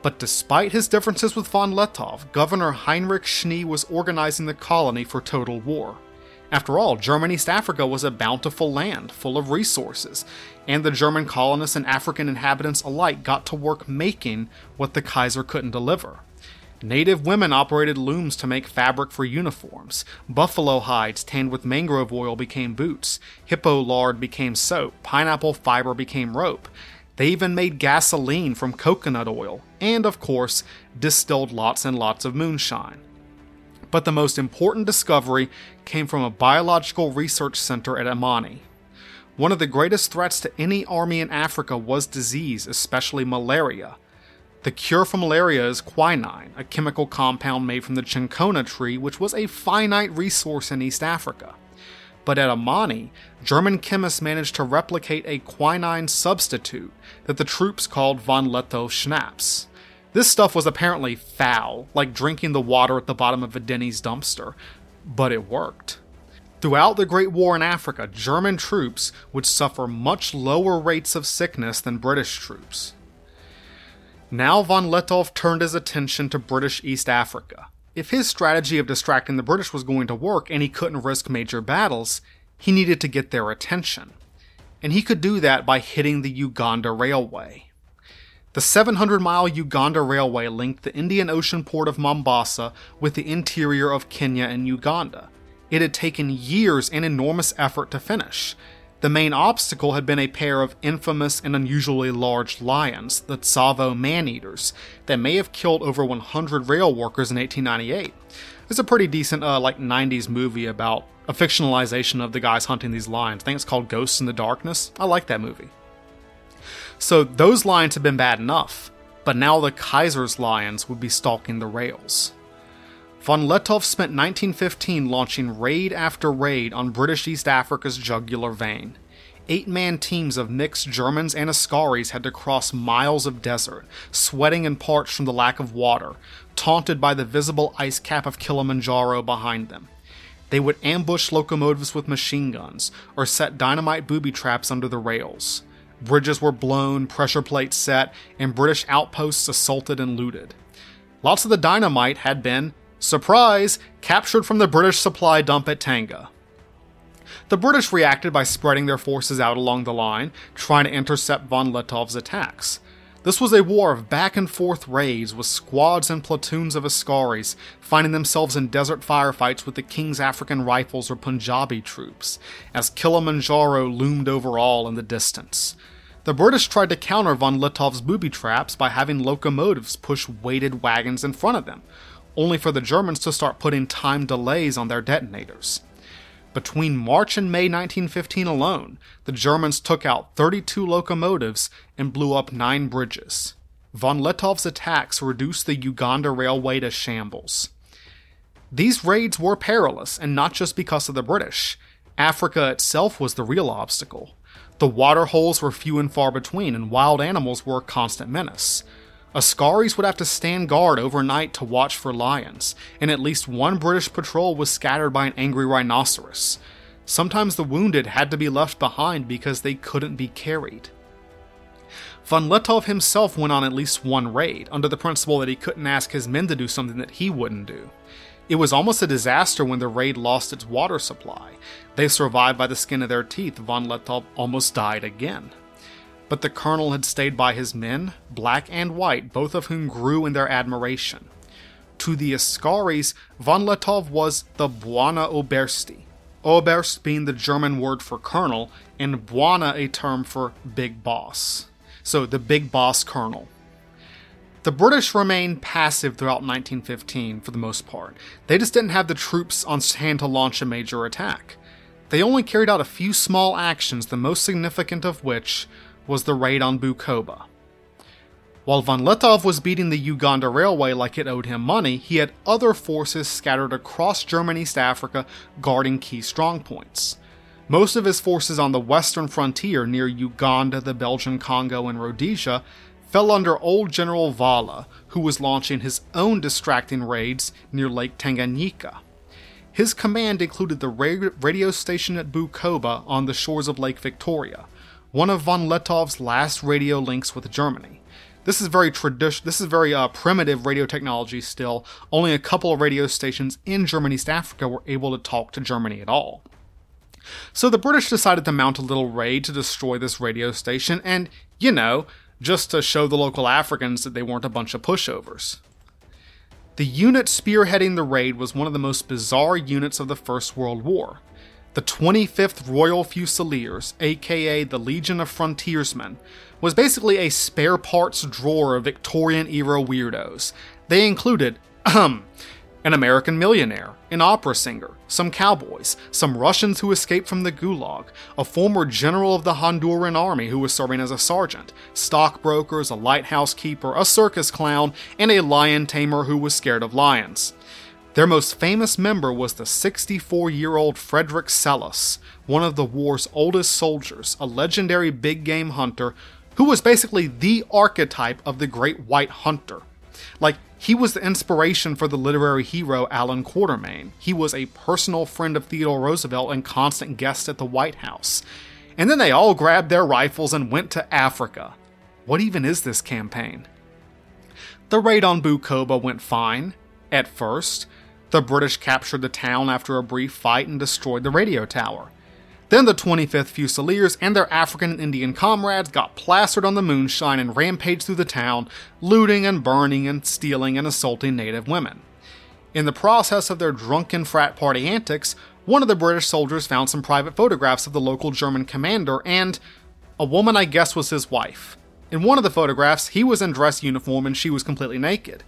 But despite his differences with von Lettow, Governor Heinrich Schnee was organizing the colony for total war. After all, German East Africa was a bountiful land, full of resources, and the German colonists and African inhabitants alike got to work making what the Kaiser couldn't deliver. Native women operated looms to make fabric for uniforms. Buffalo hides tanned with mangrove oil became boots. Hippo lard became soap. Pineapple fiber became rope. They even made gasoline from coconut oil, and of course, distilled lots and lots of moonshine. But the most important discovery came from a biological research center at Amani. One of the greatest threats to any army in Africa was disease, especially malaria. The cure for malaria is quinine, a chemical compound made from the cinchona tree, which was a finite resource in East Africa. But at Amani, German chemists managed to replicate a quinine substitute that the troops called von Lettow Schnapps. This stuff was apparently foul, like drinking the water at the bottom of a Denny's dumpster, but it worked. Throughout the Great War in Africa, German troops would suffer much lower rates of sickness than British troops. Now von Lettow turned his attention to British East Africa. If his strategy of distracting the British was going to work and he couldn't risk major battles, he needed to get their attention. And he could do that by hitting the Uganda Railway. The seven hundred mile Uganda Railway linked the Indian Ocean port of Mombasa with the interior of Kenya and Uganda. It had taken years and enormous effort to finish. The main obstacle had been a pair of infamous and unusually large lions, the Tsavo man-eaters, that may have killed over one hundred rail workers in eighteen ninety-eight. There's a pretty decent uh, like nineties movie about a fictionalization of the guys hunting these lions. I think it's called Ghosts in the Darkness. I like that movie. So those lions had been bad enough, but now the Kaiser's lions would be stalking the rails. Von Lettow spent nineteen fifteen launching raid after raid on British East Africa's jugular vein. Eight-man teams of mixed Germans and Askaris had to cross miles of desert, sweating and parched from the lack of water, taunted by the visible ice cap of Kilimanjaro behind them. They would ambush locomotives with machine guns, or set dynamite booby traps under the rails. Bridges were blown, pressure plates set, and British outposts assaulted and looted. Lots of the dynamite had been, surprise, captured from the British supply dump at Tanga. The British reacted by spreading their forces out along the line, trying to intercept von Lettow's attacks. This was a war of back-and-forth raids, with squads and platoons of Askaris finding themselves in desert firefights with the King's African Rifles or Punjabi troops, as Kilimanjaro loomed over all in the distance. The British tried to counter von Lettow's booby traps by having locomotives push weighted wagons in front of them, only for the Germans to start putting time delays on their detonators. Between March and May nineteen fifteen alone, the Germans took out thirty-two locomotives and blew up nine bridges. Von Lettow's attacks reduced the Uganda Railway to shambles. These raids were perilous, and not just because of the British. Africa itself was the real obstacle. The water holes were few and far between, and wild animals were a constant menace. Askaris would have to stand guard overnight to watch for lions, and at least one British patrol was scattered by an angry rhinoceros. Sometimes the wounded had to be left behind because they couldn't be carried. Von Lettow himself went on at least one raid, under the principle that he couldn't ask his men to do something that he wouldn't do. It was almost a disaster when the raid lost its water supply. They survived by the skin of their teeth. Von Lettow almost died again. But the colonel had stayed by his men, black and white, both of whom grew in their admiration. To the Askaris, von Lettow was the Bwana Oberste, Oberst being the German word for colonel, and Bwana a term for big boss. So the big boss colonel. The British remained passive throughout nineteen fifteen for the most part. They just didn't have the troops on hand to launch a major attack. They only carried out a few small actions, the most significant of which was the raid on Bukoba. While von Lettow was beating the Uganda Railway like it owed him money, he had other forces scattered across German East Africa guarding key strongpoints. Most of his forces on the western frontier near Uganda, the Belgian Congo, and Rhodesia fell under old General Vala, who was launching his own distracting raids near Lake Tanganyika. His command included the radio station at Bukoba on the shores of Lake Victoria, one of von Lettow's last radio links with Germany. This is very tradi- This is very uh, primitive radio technology still. Only a couple of radio stations in German East Africa were able to talk to Germany at all. So the British decided to mount a little raid to destroy this radio station and, you know, just to show the local Africans that they weren't a bunch of pushovers. The unit spearheading the raid was one of the most bizarre units of the First World War. The twenty-fifth Royal Fusiliers, aka the Legion of Frontiersmen, was basically a spare parts drawer of Victorian-era weirdos. They included, ahem, an American millionaire, an opera singer, some cowboys, some Russians who escaped from the Gulag, a former general of the Honduran army who was serving as a sergeant, stockbrokers, a lighthouse keeper, a circus clown, and a lion tamer who was scared of lions. Their most famous member was the sixty-four-year-old Frederick Selous, one of the war's oldest soldiers, a legendary big-game hunter who was basically the archetype of the Great White Hunter. Like, he was the inspiration for the literary hero Alan Quatermain. He was a personal friend of Theodore Roosevelt and constant guest at the White House. And then they all grabbed their rifles and went to Africa. What even is this campaign? The raid on Bukoba went fine, at first. The British captured the town after a brief fight and destroyed the radio tower. Then the twenty-fifth Fusiliers and their African and Indian comrades got plastered on the moonshine and rampaged through the town, looting and burning and stealing and assaulting native women. In the process of their drunken frat party antics, one of the British soldiers found some private photographs of the local German commander and a woman I guess was his wife. In one of the photographs, he was in dress uniform and she was completely naked.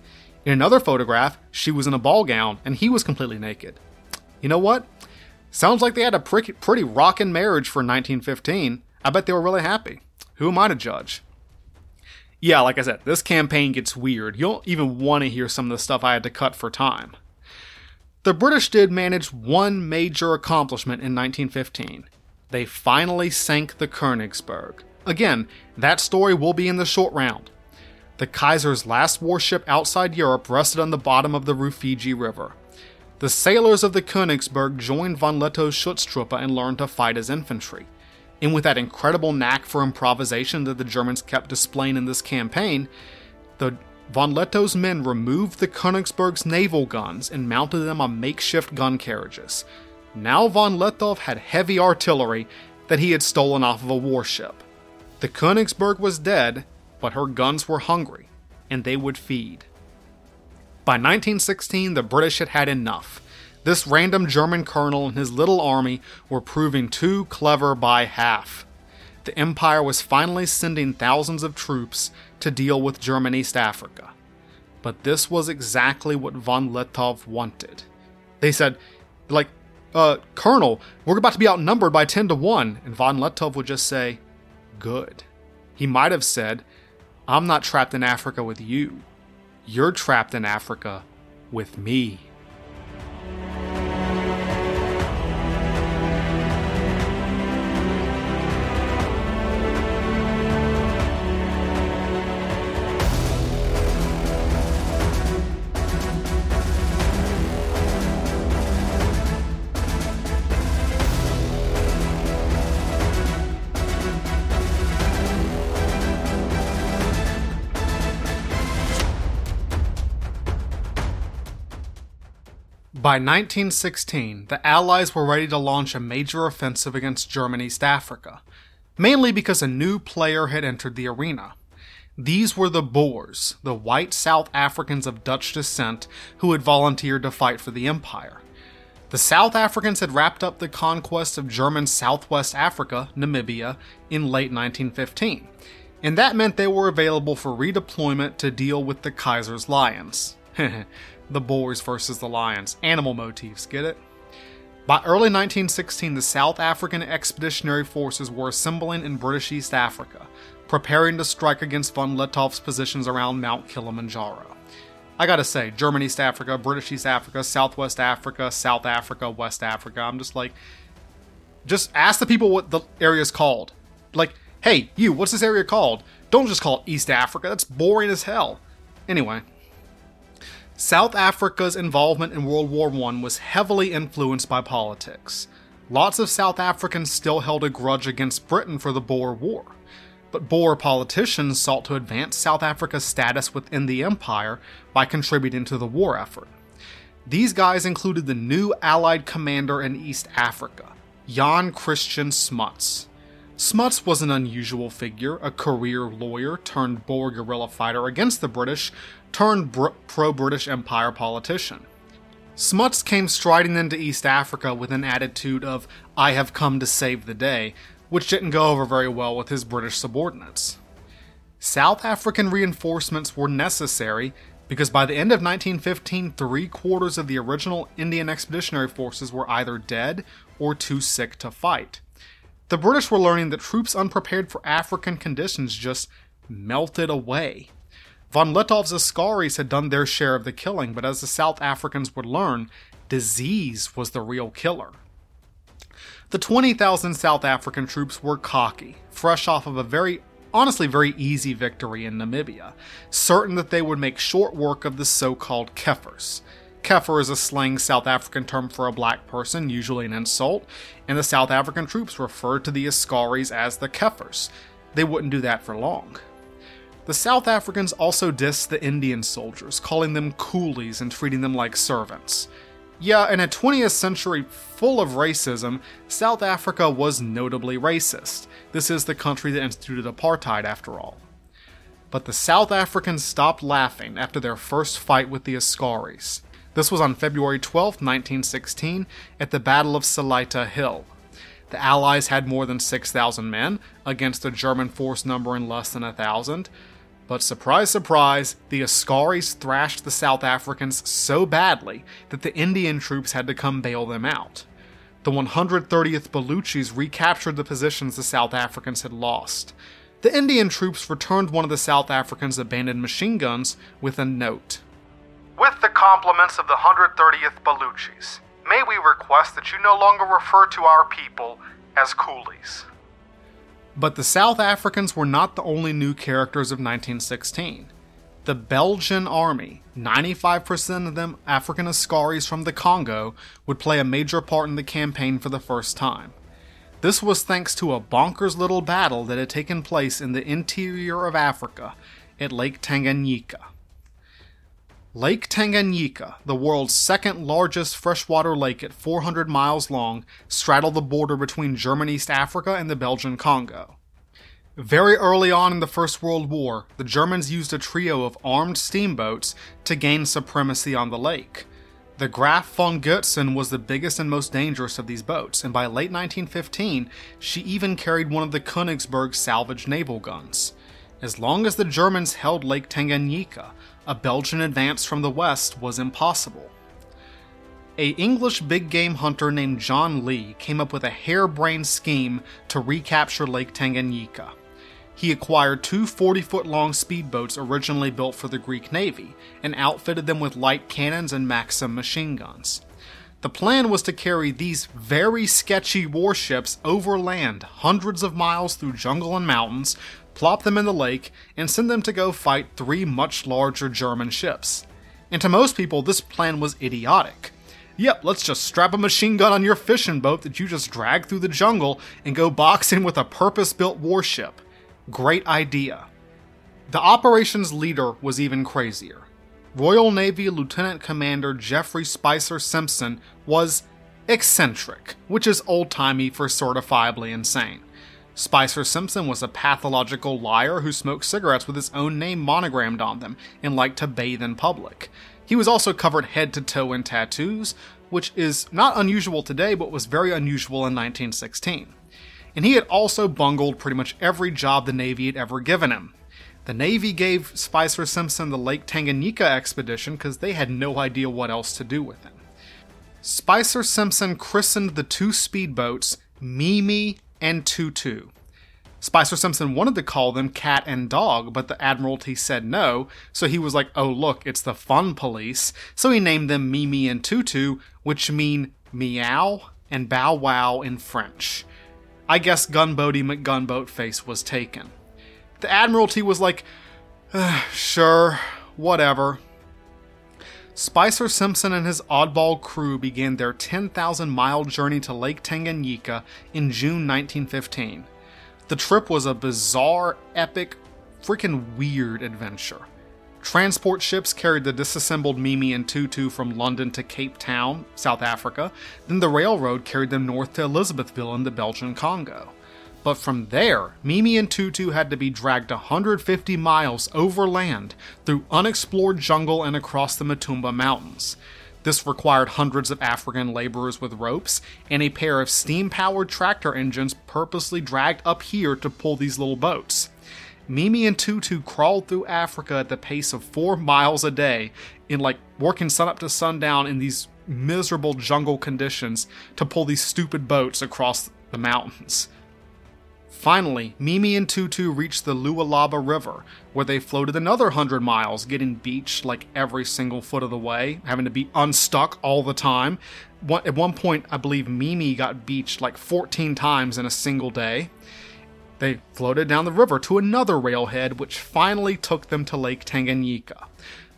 In another photograph, she was in a ball gown and he was completely naked. You know what? Sounds like they had a pretty rockin' marriage for nineteen fifteen. I bet they were really happy. Who am I to judge? Yeah, like I said, this campaign gets weird. You don't even want to hear some of the stuff I had to cut for time. The British did manage one major accomplishment in nineteen fifteen. They finally sank the Königsberg. Again, that story will be in the short round. The Kaiser's last warship outside Europe rested on the bottom of the Rufiji River. The sailors of the Königsberg joined von Lettow's Schutztruppe and learned to fight as infantry. And with that incredible knack for improvisation that the Germans kept displaying in this campaign, the von Lettow's men removed the Königsberg's naval guns and mounted them on makeshift gun carriages. Now von Lettow had heavy artillery that he had stolen off of a warship. The Königsberg was dead, but her guns were hungry, and they would feed. By nineteen sixteen, the British had had enough. This random German colonel and his little army were proving too clever by half. The Empire was finally sending thousands of troops to deal with German East Africa. But this was exactly what von Lettow wanted. They said, like, uh, Colonel, we're about to be outnumbered by ten to one. And von Lettow would just say, good. He might have said, I'm not trapped in Africa with you. You're trapped in Africa with me. By nineteen sixteen, the Allies were ready to launch a major offensive against German East Africa, mainly because a new player had entered the arena. These were the Boers, the white South Africans of Dutch descent who had volunteered to fight for the Empire. The South Africans had wrapped up the conquest of German Southwest Africa, Namibia, in late nineteen fifteen, and that meant they were available for redeployment to deal with the Kaiser's lions. The boars versus the lions. Animal motifs, get it? By early nineteen sixteen, the South African Expeditionary Forces were assembling in British East Africa, preparing to strike against von Lettoff's positions around Mount Kilimanjaro. I gotta say, German East Africa, British East Africa, Southwest Africa, South Africa, West Africa, I'm just like, just ask the people what the area's called. Like, hey, you, what's this area called? Don't just call it East Africa, that's boring as hell. Anyway. South Africa's involvement in World War One was heavily influenced by politics. Lots of South Africans still held a grudge against Britain for the Boer War, but Boer politicians sought to advance South Africa's status within the empire by contributing to the war effort. These guys included the new Allied commander in East Africa, Jan Christian Smuts. Smuts was an unusual figure, a career lawyer turned Boer guerrilla fighter against the British, turned br- pro-British Empire politician. Smuts came striding into East Africa with an attitude of, I have come to save the day, which didn't go over very well with his British subordinates. South African reinforcements were necessary because by the end of nineteen fifteen, three quarters of the original Indian Expeditionary Forces were either dead or too sick to fight. The British were learning that troops unprepared for African conditions just melted away. Von Lettoff's Askaris had done their share of the killing, but as the South Africans would learn, disease was the real killer. The twenty thousand South African troops were cocky, fresh off of a very, honestly very easy victory in Namibia, certain that they would make short work of the so-called Keffers. Keffer is a slang South African term for a black person, usually an insult, and the South African troops referred to the Askaris as the Keffers. They wouldn't do that for long. The South Africans also dissed the Indian soldiers, calling them coolies and treating them like servants. Yeah, in a twentieth century full of racism, South Africa was notably racist. This is the country that instituted apartheid, after all. But the South Africans stopped laughing after their first fight with the Askaris. This was on February twelfth, nineteen sixteen, at the Battle of Selaita Hill. The Allies had more than six thousand men, against a German force numbering less than one thousand. But surprise, surprise, the Askaris thrashed the South Africans so badly that the Indian troops had to come bail them out. The one hundred thirtieth Baluchis recaptured the positions the South Africans had lost. The Indian troops returned one of the South Africans' abandoned machine guns with a note. With the compliments of the one hundred thirtieth Baluchis, may we request that you no longer refer to our people as coolies. But the South Africans were not the only new characters of nineteen sixteen. The Belgian army, ninety-five percent of them African Askaris from the Congo, would play a major part in the campaign for the first time. This was thanks to a bonkers little battle that had taken place in the interior of Africa at Lake Tanganyika. Lake Tanganyika, the world's second largest freshwater lake at four hundred miles long, straddled the border between German East Africa and the Belgian Congo. Very early on in the First World War, the Germans used a trio of armed steamboats to gain supremacy on the lake. The Graf von Goetzen was the biggest and most dangerous of these boats, and by late nineteen fifteen, she even carried one of the Königsberg salvage naval guns. As long as the Germans held Lake Tanganyika, a Belgian advance from the west was impossible. A English big game hunter named John Lee came up with a harebrained scheme to recapture Lake Tanganyika. He acquired two forty-foot long speedboats originally built for the Greek Navy and outfitted them with light cannons and Maxim machine guns. The plan was to carry these very sketchy warships overland hundreds of miles through jungle and mountains, plop them in the lake, and send them to go fight three much larger German ships. And to most people, this plan was idiotic. Yep, let's just strap a machine gun on your fishing boat that you just drag through the jungle and go boxing with a purpose-built warship. Great idea. The operation's leader was even crazier. Royal Navy Lieutenant Commander Jeffrey Spicer Simpson was eccentric, which is old-timey for certifiably insane. Spicer Simpson was a pathological liar who smoked cigarettes with his own name monogrammed on them and liked to bathe in public. He was also covered head to toe in tattoos, which is not unusual today but was very unusual in nineteen sixteen. and he had also bungled pretty much every job the Navy had ever given him. The Navy gave Spicer Simpson the Lake Tanganyika expedition because they had no idea what else to do with him. Spicer Simpson christened the two speedboats Mimi and Tutu. Spicer Simpson wanted to call them Cat and Dog, but the Admiralty said no, so he was like, oh look, it's the fun police, so he named them Mimi and Tutu, which mean meow and bow wow in French. I guess Gunboaty McGunboatface was taken. The Admiralty was like, sure, whatever. Spicer Simpson and his oddball crew began their ten thousand mile journey to Lake Tanganyika in June nineteen fifteen. The trip was a bizarre, epic, freaking weird adventure. Transport ships carried the disassembled Mimi and Tutu from London to Cape Town, South Africa, then the railroad carried them north to Elizabethville in the Belgian Congo. But from there, Mimi and Tutu had to be dragged one hundred fifty miles overland through unexplored jungle and across the Matumba Mountains. This required hundreds of African laborers with ropes and a pair of steam-powered tractor engines purposely dragged up here to pull these little boats. Mimi and Tutu crawled through Africa at the pace of four miles a day, in like working sun up to sundown in these miserable jungle conditions to pull these stupid boats across the mountains. Finally, Mimi and Tutu reached the Lualaba River, where they floated another one hundred miles, getting beached like every single foot of the way, having to be unstuck all the time. At one point, I believe Mimi got beached like fourteen times in a single day. They floated down the river to another railhead, which finally took them to Lake Tanganyika.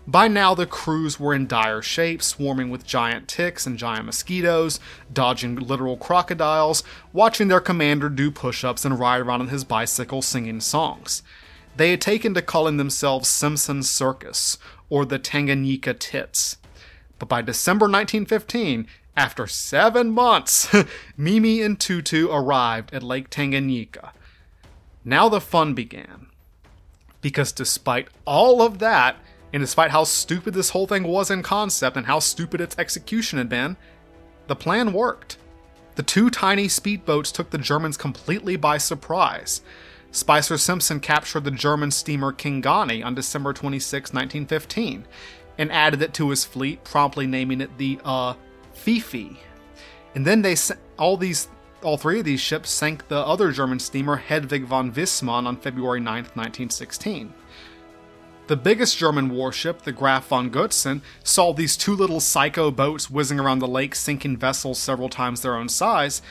By now, the crews were in dire shape, swarming with giant ticks and giant mosquitoes, dodging literal crocodiles, watching their commander do push-ups and ride around on his bicycle singing songs. They had taken to calling themselves Simpson Circus, or the Tanganyika Tits. But by December nineteen fifteen, after seven months, Mimi and Tutu arrived at Lake Tanganyika. Now the fun began. Because despite all of that, and despite how stupid this whole thing was in concept and how stupid its execution had been, the plan worked. The two tiny speedboats took the Germans completely by surprise. Spicer Simpson captured the German steamer Kingani on December twenty-sixth, nineteen fifteen, and added it to his fleet, promptly naming it the, uh, Fifi. And then they all these all three of these ships sank the other German steamer Hedwig von Wismann on February ninth, nineteen sixteen. The biggest German warship, the Graf von Götzen, saw these two little psycho boats whizzing around the lake, sinking vessels several times their own size,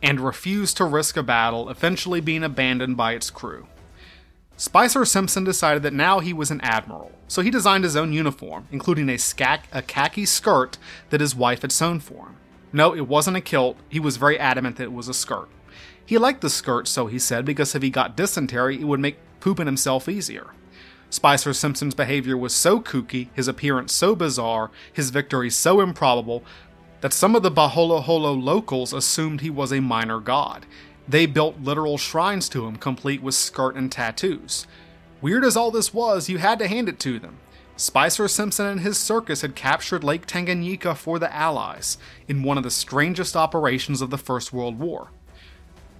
and refused to risk a battle, eventually being abandoned by its crew. Spicer Simpson decided that now he was an admiral, so he designed his own uniform, including a, scac- a khaki skirt that his wife had sewn for him. No, it wasn't a kilt, he was very adamant that it was a skirt. He liked the skirt, so he said, because if he got dysentery, it would make pooping himself easier. Spicer Simpson's behavior was so kooky, his appearance so bizarre, his victory so improbable, that some of the Baholoholo locals assumed he was a minor god. They built literal shrines to him, complete with skirt and tattoos. Weird as all this was, you had to hand it to them. Spicer Simpson and his circus had captured Lake Tanganyika for the Allies, in one of the strangest operations of the First World War.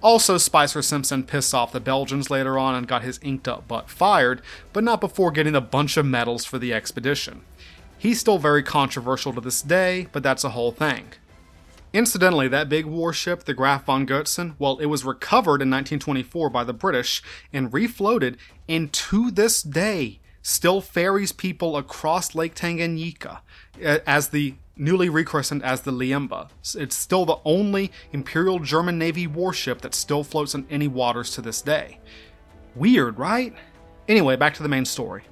Also, Spicer Simpson pissed off the Belgians later on and got his inked-up butt fired, but not before getting a bunch of medals for the expedition. He's still very controversial to this day, but that's a whole thing. Incidentally, that big warship, the Graf von Götzen, well, it was recovered in nineteen twenty-four by the British and refloated, and to this day still ferries people across Lake Tanganyika as the newly rechristened as the Liemba. It's still the only Imperial German Navy warship that still floats in any waters to this day. Weird, right? Anyway, back to the main story.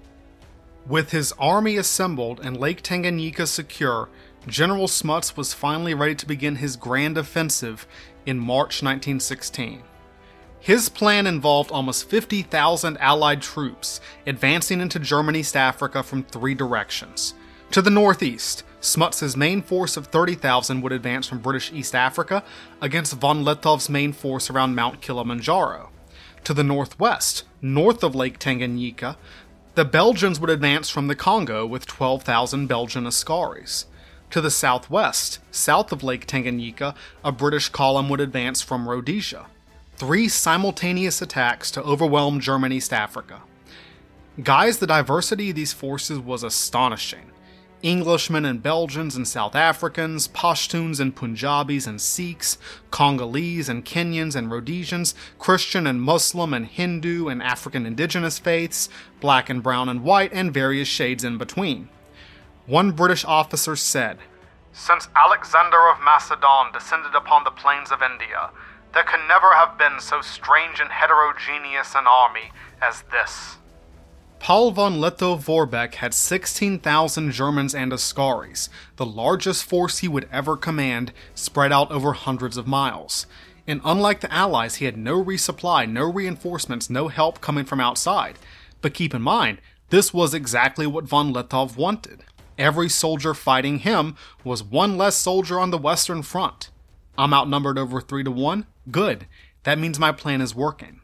With his army assembled and Lake Tanganyika secure, General Smuts was finally ready to begin his grand offensive in March nineteen sixteen. His plan involved almost fifty thousand Allied troops advancing into German East Africa from three directions. To the northeast, Smuts's main force of thirty thousand would advance from British East Africa against von Lettov's main force around Mount Kilimanjaro. To the northwest, north of Lake Tanganyika, the Belgians would advance from the Congo with twelve thousand Belgian Askaris. To the southwest, south of Lake Tanganyika, a British column would advance from Rhodesia. three simultaneous attacks to overwhelm German East Africa. Guys, the diversity of these forces was astonishing. Englishmen and Belgians and South Africans, Pashtuns and Punjabis and Sikhs, Congolese and Kenyans and Rhodesians, Christian and Muslim and Hindu and African indigenous faiths, black and brown and white, and various shades in between. One British officer said, "Since Alexander of Macedon descended upon the plains of India, there can never have been so strange and heterogeneous an army as this." Paul von Lettow-Vorbeck had sixteen thousand Germans and Askaris, the largest force he would ever command, spread out over hundreds of miles. And unlike the Allies, he had no resupply, no reinforcements, no help coming from outside. But keep in mind, this was exactly what von Lettow wanted. Every soldier fighting him was one less soldier on the Western Front. I'm outnumbered over three to one? Good. That means my plan is working.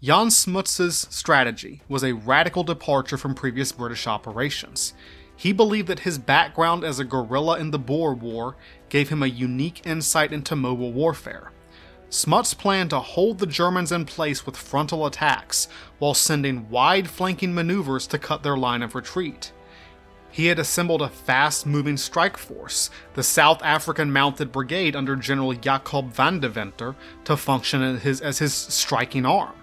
Jan Smuts's strategy was a radical departure from previous British operations. He believed that his background as a guerrilla in the Boer War gave him a unique insight into mobile warfare. Smuts planned to hold the Germans in place with frontal attacks, while sending wide flanking maneuvers to cut their line of retreat. He had assembled a fast-moving strike force, the South African Mounted Brigade under General Jacob van de Venter, to function as his, as his striking arm.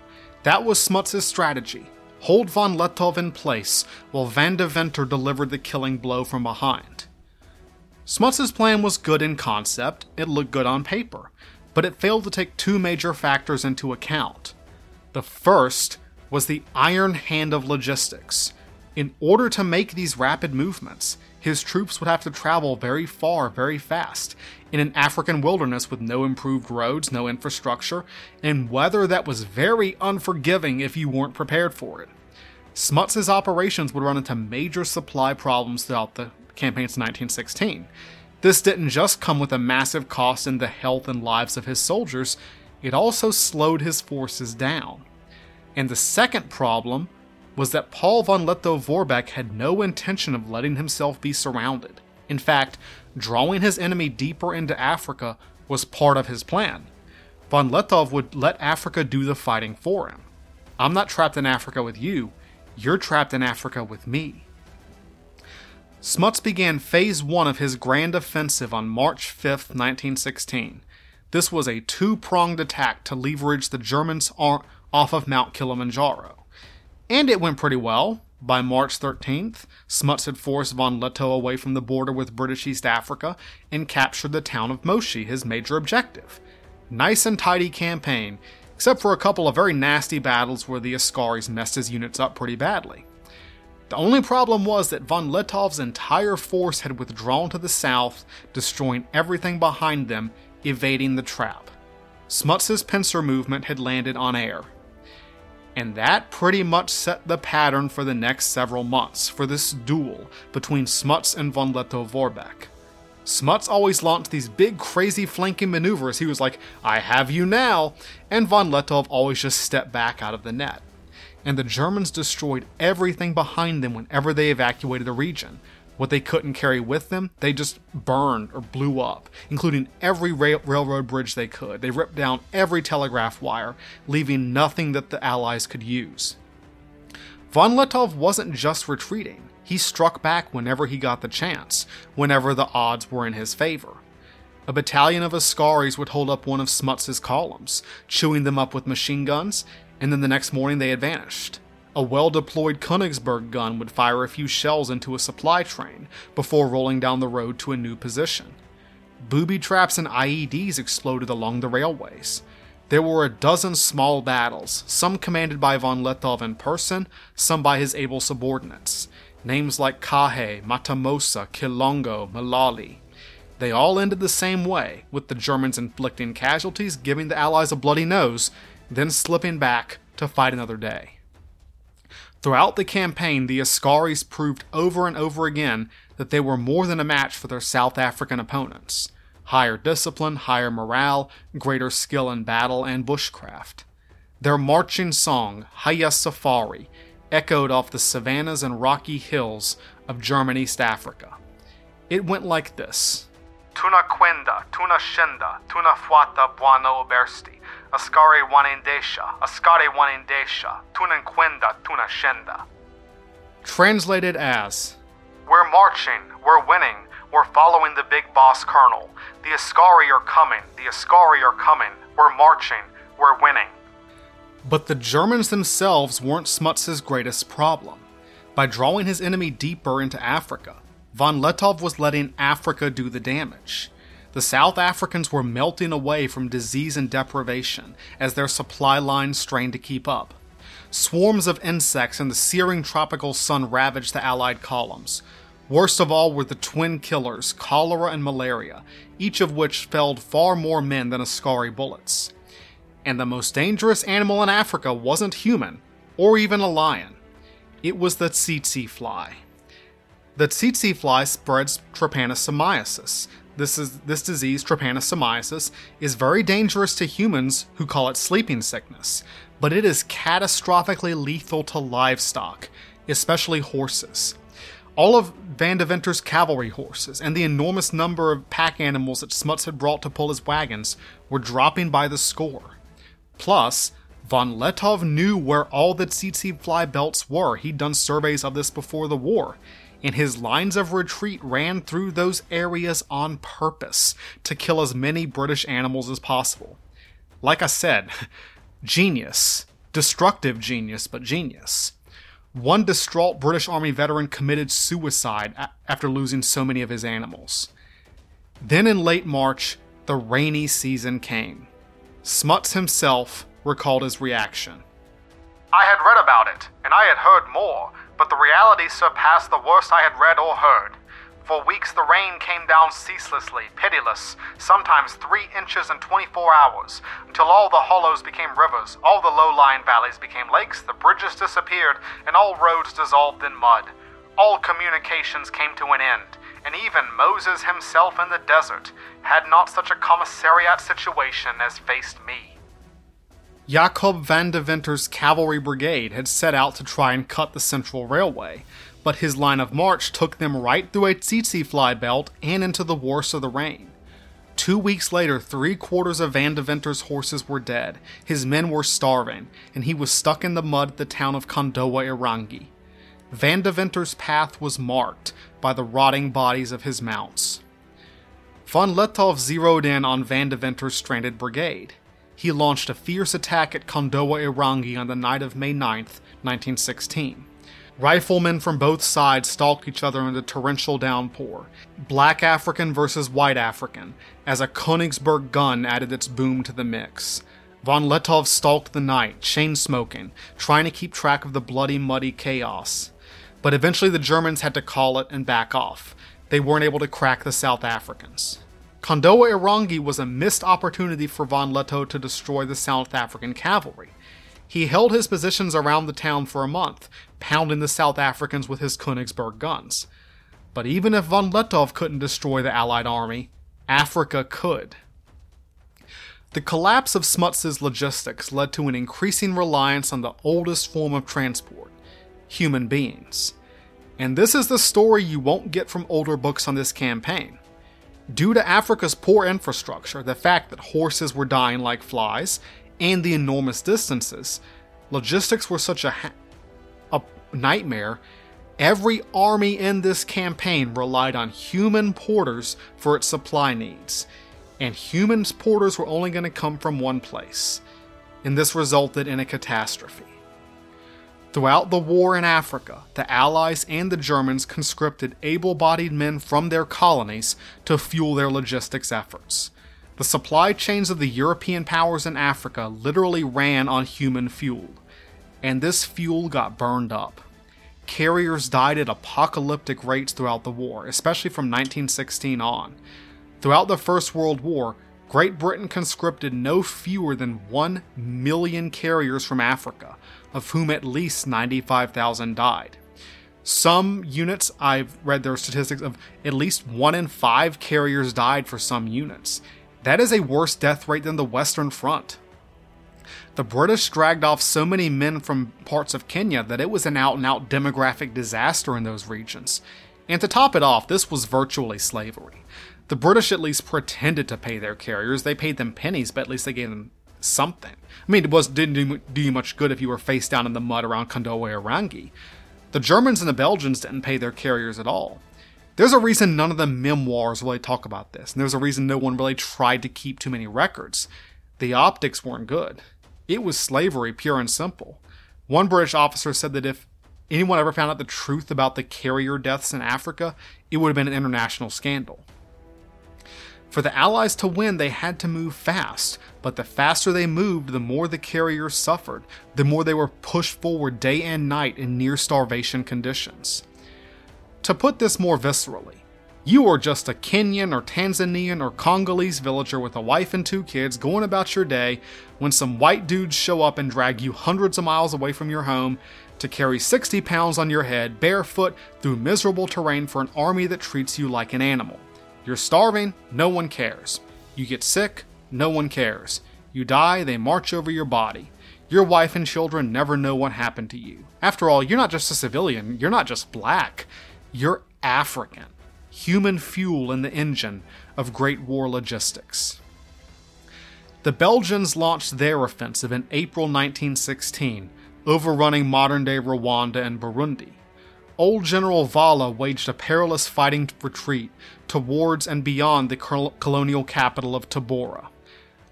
That was Smuts's strategy. Hold von Lettow in place while van de Venter delivered the killing blow from behind. Smuts's plan was good in concept, it looked good on paper, but it failed to take two major factors into account. The first was the iron hand of logistics. In order to make these rapid movements, his troops would have to travel very far, very fast, in an African wilderness with no improved roads, no infrastructure, and weather that was very unforgiving if you weren't prepared for it. Smuts's operations would run into major supply problems throughout the campaigns of nineteen sixteen. This didn't just come with a massive cost in the health and lives of his soldiers, it also slowed his forces down. And the second problem was that Paul von Lettow-Vorbeck had no intention of letting himself be surrounded. In fact, drawing his enemy deeper into Africa was part of his plan. Von Lettow would let Africa do the fighting for him. I'm not trapped in Africa with you, you're trapped in Africa with me. Smuts began phase one of his grand offensive on March fifth, nineteen sixteen. This was a two-pronged attack to leverage the Germans off of Mount Kilimanjaro. And it went pretty well. By March thirteenth, Smuts had forced von Lettow away from the border with British East Africa and captured the town of Moshi, his major objective. Nice and tidy campaign, except for a couple of very nasty battles where the Askaris messed his units up pretty badly. The only problem was that von Lettow's entire force had withdrawn to the south, destroying everything behind them, evading the trap. Smuts's pincer movement had landed on air. And that pretty much set the pattern for the next several months for this duel between Smuts and von Lettow-Vorbeck. Smuts always launched these big crazy flanking maneuvers, he was like, "I have you now," and von Lettow always just stepped back out of the net. And the Germans destroyed everything behind them whenever they evacuated the region. What they couldn't carry with them, they just burned or blew up, including every rail- railroad bridge they could. They ripped down every telegraph wire, leaving nothing that the Allies could use. Von Lettow wasn't just retreating. He struck back whenever he got the chance, whenever the odds were in his favor. A battalion of Askaris would hold up one of Smuts's columns, chewing them up with machine guns, and then the next morning they had vanished. A well-deployed Königsberg gun would fire a few shells into a supply train before rolling down the road to a new position. Booby traps and I E Ds exploded along the railways. There were a dozen small battles, some commanded by von Lettow in person, some by his able subordinates. Names like Kahe, Matamosa, Kilongo, Malali. They all ended the same way, with the Germans inflicting casualties, giving the Allies a bloody nose, then slipping back to fight another day. Throughout the campaign, the Askaris proved over and over again that they were more than a match for their South African opponents. Higher discipline, higher morale, greater skill in battle and bushcraft. Their marching song, Haya Safari, echoed off the savannas and rocky hills of German East Africa. It went like this. Tuna Kwenda, Tuna Shenda, Tuna Fwata Bwano Obersti, Ascari Wanendesha, Ascari Wanendesha, Tunanquenda, Tunashenda. Translated as, we're marching, we're winning, we're following the big boss colonel. The Ascari are coming, the Ascari are coming, we're marching, we're winning. But the Germans themselves weren't Smuts' greatest problem. By drawing his enemy deeper into Africa, von Lettow was letting Africa do the damage. The South Africans were melting away from disease and deprivation as their supply lines strained to keep up. Swarms of insects and the searing tropical sun ravaged the Allied columns. Worst of all were the twin killers, cholera and malaria, each of which felled far more men than Ascari bullets. And the most dangerous animal in Africa wasn't human, or even a lion. It was the tsetse fly. The tsetse fly spreads trypanosomiasis. This is this disease, trypanosomiasis, is very dangerous to humans who call it sleeping sickness, but it is catastrophically lethal to livestock, especially horses. All of Van Deventer's cavalry horses and the enormous number of pack animals that Smuts had brought to pull his wagons were dropping by the score. Plus, von Lettow knew where all the tsetse fly belts were. He'd done surveys of this before the war, and his lines of retreat ran through those areas on purpose to kill as many British animals as possible. Like I said, genius. Destructive genius, but genius. One distraught British Army veteran committed suicide after losing so many of his animals. Then in late March, the rainy season came. Smuts himself recalled his reaction. I had read about it, and I had heard more, but the reality surpassed the worst I had read or heard. For weeks the rain came down ceaselessly, pitiless, sometimes three inches in twenty-four hours, until all the hollows became rivers, all the low-lying valleys became lakes, the bridges disappeared, and all roads dissolved in mud. All communications came to an end, and even Moses himself in the desert had not such a commissariat situation as faced me. Jacob van Deventer's cavalry brigade had set out to try and cut the Central Railway, but his line of march took them right through a tsetse fly belt and into the worst of the rain. Two weeks later, three quarters of Van Deventer's horses were dead, his men were starving, and he was stuck in the mud at the town of Kondowa Irangi. Van Deventer's path was marked by the rotting bodies of his mounts. Von Lettow zeroed in on Van Deventer's stranded brigade. He launched a fierce attack at Kondowa Irangi on the night of May ninth, nineteen sixteen. Riflemen from both sides stalked each other in a torrential downpour, black African versus white African, as a Königsberg gun added its boom to the mix. Von Lettow stalked the night, chain-smoking, trying to keep track of the bloody, muddy chaos. But eventually the Germans had to call it and back off. They weren't able to crack the South Africans. Kondowa Irangi was a missed opportunity for von Lettow to destroy the South African cavalry. He held his positions around the town for a month, pounding the South Africans with his Königsberg guns. But even if von Lettow couldn't destroy the Allied army, Africa could. The collapse of Smuts' logistics led to an increasing reliance on the oldest form of transport, human beings. And this is the story you won't get from older books on this campaign. Due to Africa's poor infrastructure, the fact that horses were dying like flies, and the enormous distances, logistics were such a, ha- a nightmare, every army in this campaign relied on human porters for its supply needs, and human porters were only going to come from one place, and this resulted in a catastrophe. Throughout the war in Africa, the Allies and the Germans conscripted able-bodied men from their colonies to fuel their logistics efforts. The supply chains of the European powers in Africa literally ran on human fuel, and this fuel got burned up. Carriers died at apocalyptic rates throughout the war, especially from nineteen sixteen on. Throughout the First World War, Great Britain conscripted no fewer than one million carriers from Africa, of whom at least ninety-five thousand died. Some units, I've read their statistics of at least one in five carriers died for some units. That is a worse death rate than the Western Front. The British dragged off so many men from parts of Kenya that it was an out-and-out demographic disaster in those regions. And to top it off, this was virtually slavery. The British at least pretended to pay their carriers. They paid them pennies, but at least they gave them something. I mean, it was, didn't do you much good if you were face down in the mud around Kondowa or Rangi. The Germans and the Belgians didn't pay their carriers at all. There's a reason none of the memoirs really talk about this, and there's a reason no one really tried to keep too many records. The optics weren't good. It was slavery, pure and simple. One British officer said that if anyone ever found out the truth about the carrier deaths in Africa, it would have been an international scandal. For the Allies to win, they had to move fast, but the faster they moved, the more the carriers suffered, the more they were pushed forward day and night in near starvation conditions. To put this more viscerally, you are just a Kenyan or Tanzanian or Congolese villager with a wife and two kids going about your day when some white dudes show up and drag you hundreds of miles away from your home to carry sixty pounds on your head barefoot through miserable terrain for an army that treats you like an animal. You're starving, no one cares. You get sick, no one cares. You die, they march over your body. Your wife and children never know what happened to you. After all, you're not just a civilian, you're not just black. You're African, human fuel in the engine of Great War logistics. The Belgians launched their offensive in April nineteen sixteen, overrunning modern-day Rwanda and Burundi. Old General Valla waged a perilous fighting retreat towards and beyond the colonial capital of Tabora.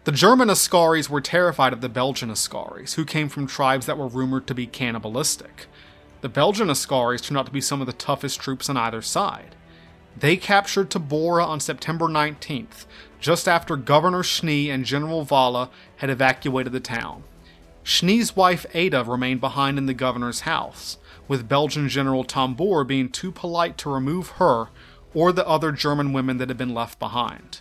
The German Askaris were terrified of the Belgian Askaris, who came from tribes that were rumored to be cannibalistic. The Belgian Askaris turned out to be some of the toughest troops on either side. They captured Tabora on September nineteenth, just after Governor Schnee and General Valla had evacuated the town. Schnee's wife Ada remained behind in the governor's house, with Belgian General Tambor being too polite to remove her or the other German women that had been left behind.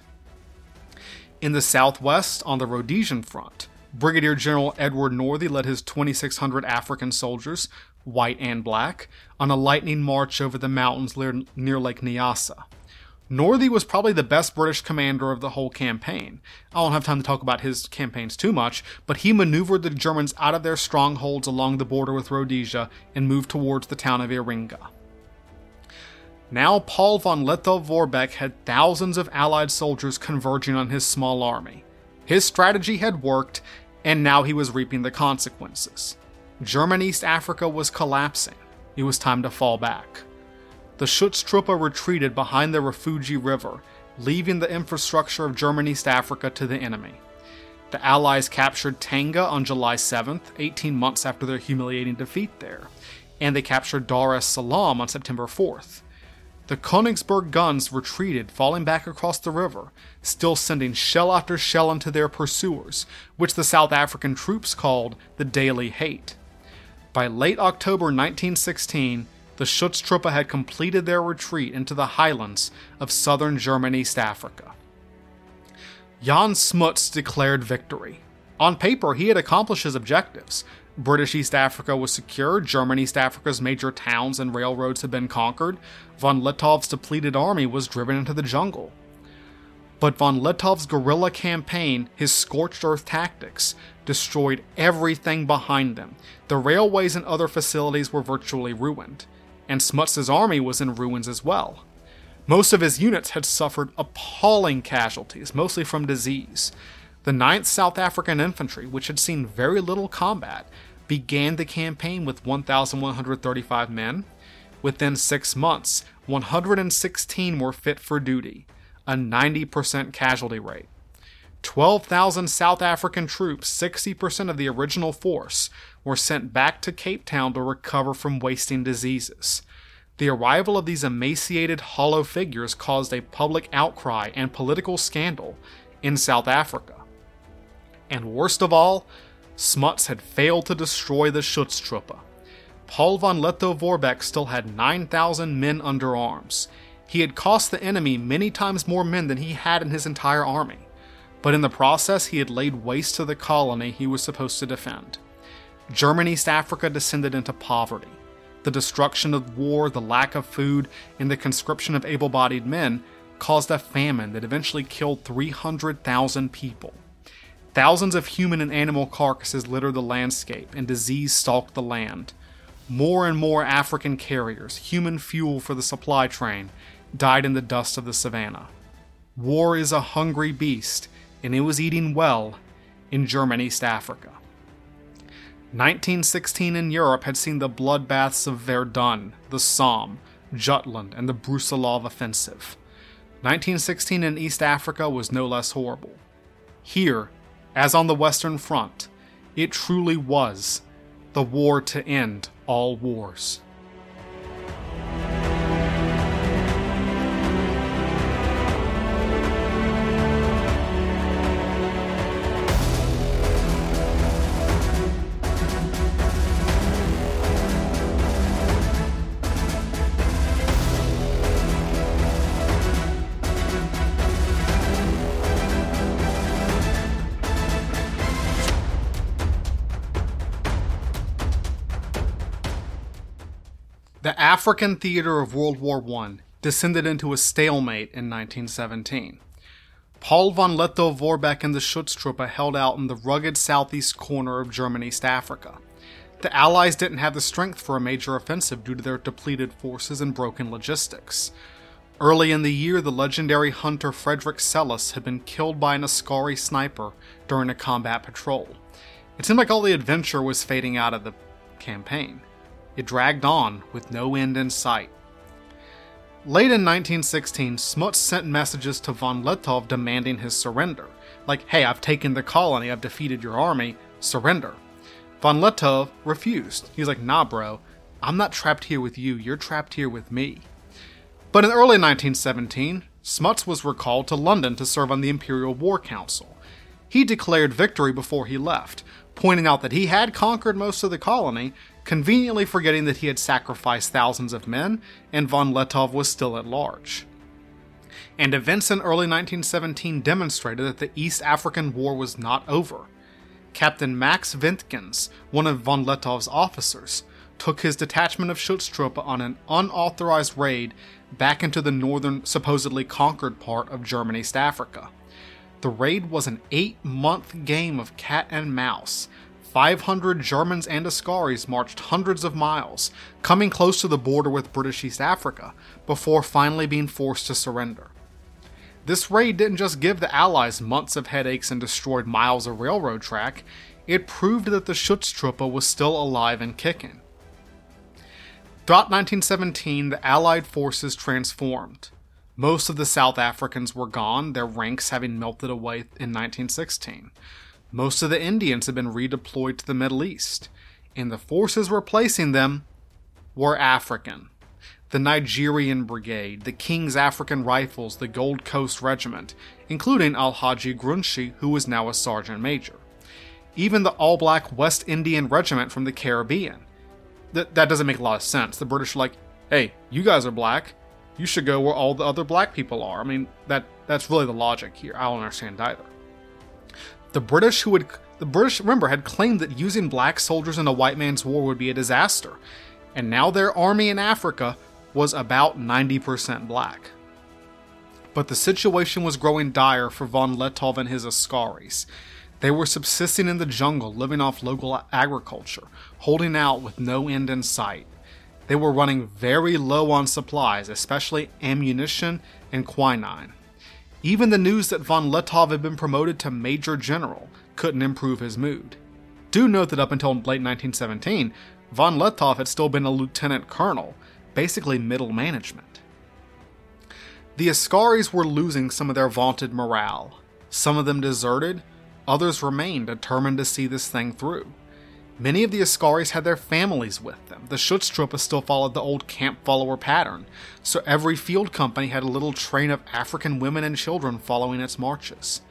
In the southwest, on the Rhodesian front, Brigadier General Edward Northey led his twenty-six hundred African soldiers, white and black, on a lightning march over the mountains near Lake Nyassa. Northey was probably the best British commander of the whole campaign. I don't have time to talk about his campaigns too much, but he maneuvered the Germans out of their strongholds along the border with Rhodesia and moved towards the town of Iringa. Now Paul von Lützow-Vorbeck had thousands of Allied soldiers converging on his small army. His strategy had worked, and now he was reaping the consequences. German East Africa was collapsing. It was time to fall back. The Schutztruppe retreated behind the Rafiji River, leaving the infrastructure of German East Africa to the enemy. The Allies captured Tanga on July seventh, eighteen months after their humiliating defeat there, and they captured Dar es Salaam on September fourth. The Königsberg guns retreated, falling back across the river, still sending shell after shell into their pursuers, which the South African troops called the Daily Hate. By late October nineteen sixteen, the Schutztruppe had completed their retreat into the highlands of southern German East Africa. Jan Smuts declared victory. On paper, he had accomplished his objectives. British East Africa was secure, German East Africa's major towns and railroads had been conquered, von Lüttow's depleted army was driven into the jungle. But von Lüttow's guerrilla campaign, his scorched earth tactics, destroyed everything behind them. The railways and other facilities were virtually ruined, and Smuts's army was in ruins as well. Most of his units had suffered appalling casualties, mostly from disease. The ninth South African Infantry, which had seen very little combat, began the campaign with one thousand one hundred thirty-five men. Within six months, one hundred sixteen were fit for duty, a ninety percent casualty rate. twelve thousand South African troops, sixty percent of the original force, were sent back to Cape Town to recover from wasting diseases. The arrival of these emaciated, hollow figures caused a public outcry and political scandal in South Africa. And worst of all, Smuts had failed to destroy the Schutztruppe. Paul von Lützow-Vorbeck still had nine thousand men under arms. He had cost the enemy many times more men than he had in his entire army, but in the process he had laid waste to the colony he was supposed to defend. German East Africa descended into poverty. The destruction of war, the lack of food, and the conscription of able-bodied men caused a famine that eventually killed three hundred thousand people. Thousands of human and animal carcasses littered the landscape, and disease stalked the land. More and more African carriers, human fuel for the supply train, died in the dust of the savannah. War is a hungry beast, and it was eating well, in German East Africa. nineteen sixteen in Europe had seen the bloodbaths of Verdun, the Somme, Jutland, and the Brusilov offensive. nineteen sixteen in East Africa was no less horrible. Here, as on the Western Front, it truly was the war to end all wars. The African theater of World War One descended into a stalemate in nineteen seventeen. Paul von Lettow-Vorbeck and the Schutztruppe held out in the rugged southeast corner of German East Africa. The Allies didn't have the strength for a major offensive due to their depleted forces and broken logistics. Early in the year, the legendary hunter Frederick Selous had been killed by an Askari sniper during a combat patrol. It seemed like all the adventure was fading out of the campaign. It dragged on with no end in sight. Late in nineteen sixteen, Smuts sent messages to von Lettow demanding his surrender. Like, hey, I've taken the colony, I've defeated your army, surrender. Von Lettow refused. He's like, nah bro, I'm not trapped here with you, you're trapped here with me. But in early nineteen seventeen, Smuts was recalled to London to serve on the Imperial War Council. He declared victory before he left, pointing out that he had conquered most of the colony, conveniently forgetting that he had sacrificed thousands of men, and von Lettow was still at large. And events in early nineteen seventeen demonstrated that the East African War was not over. Captain Max Wintgens, one of von Lettow's officers, took his detachment of Schutztruppe on an unauthorized raid back into the northern, supposedly conquered part of German East Africa. The raid was an eight-month game of cat and mouse. five hundred Germans and Askaris marched hundreds of miles, coming close to the border with British East Africa, before finally being forced to surrender. This raid didn't just give the Allies months of headaches and destroyed miles of railroad track, it proved that the Schutztruppe was still alive and kicking. Throughout nineteen seventeen, the Allied forces transformed. Most of the South Africans were gone, their ranks having melted away in nineteen sixteen. Most of the Indians had been redeployed to the Middle East, and the forces replacing them were African. The Nigerian Brigade, the King's African Rifles, the Gold Coast Regiment, including Alhaji Grunshi, who was now a Sergeant Major. Even the all-black West Indian Regiment from the Caribbean. Th- that doesn't make a lot of sense. The British are like, hey, you guys are black. You should go where all the other black people are. I mean, that that's really the logic here. I don't understand either. The British, who had, the British, remember, had claimed that using black soldiers in a white man's war would be a disaster, and now their army in Africa was about ninety percent black. But the situation was growing dire for von Lettow and his Askaris. They were subsisting in the jungle, living off local agriculture, holding out with no end in sight. They were running very low on supplies, especially ammunition and quinine. Even the news that von Lettow had been promoted to Major General couldn't improve his mood. Do note that up until late nineteen seventeen, von Lettow had still been a Lieutenant Colonel, basically middle management. The Askaris were losing some of their vaunted morale. Some of them deserted, others remained determined to see this thing through. Many of the Askaris had their families with them. The Schutztruppe still followed the old camp follower pattern, so every field company had a little train of African women and children following its marches.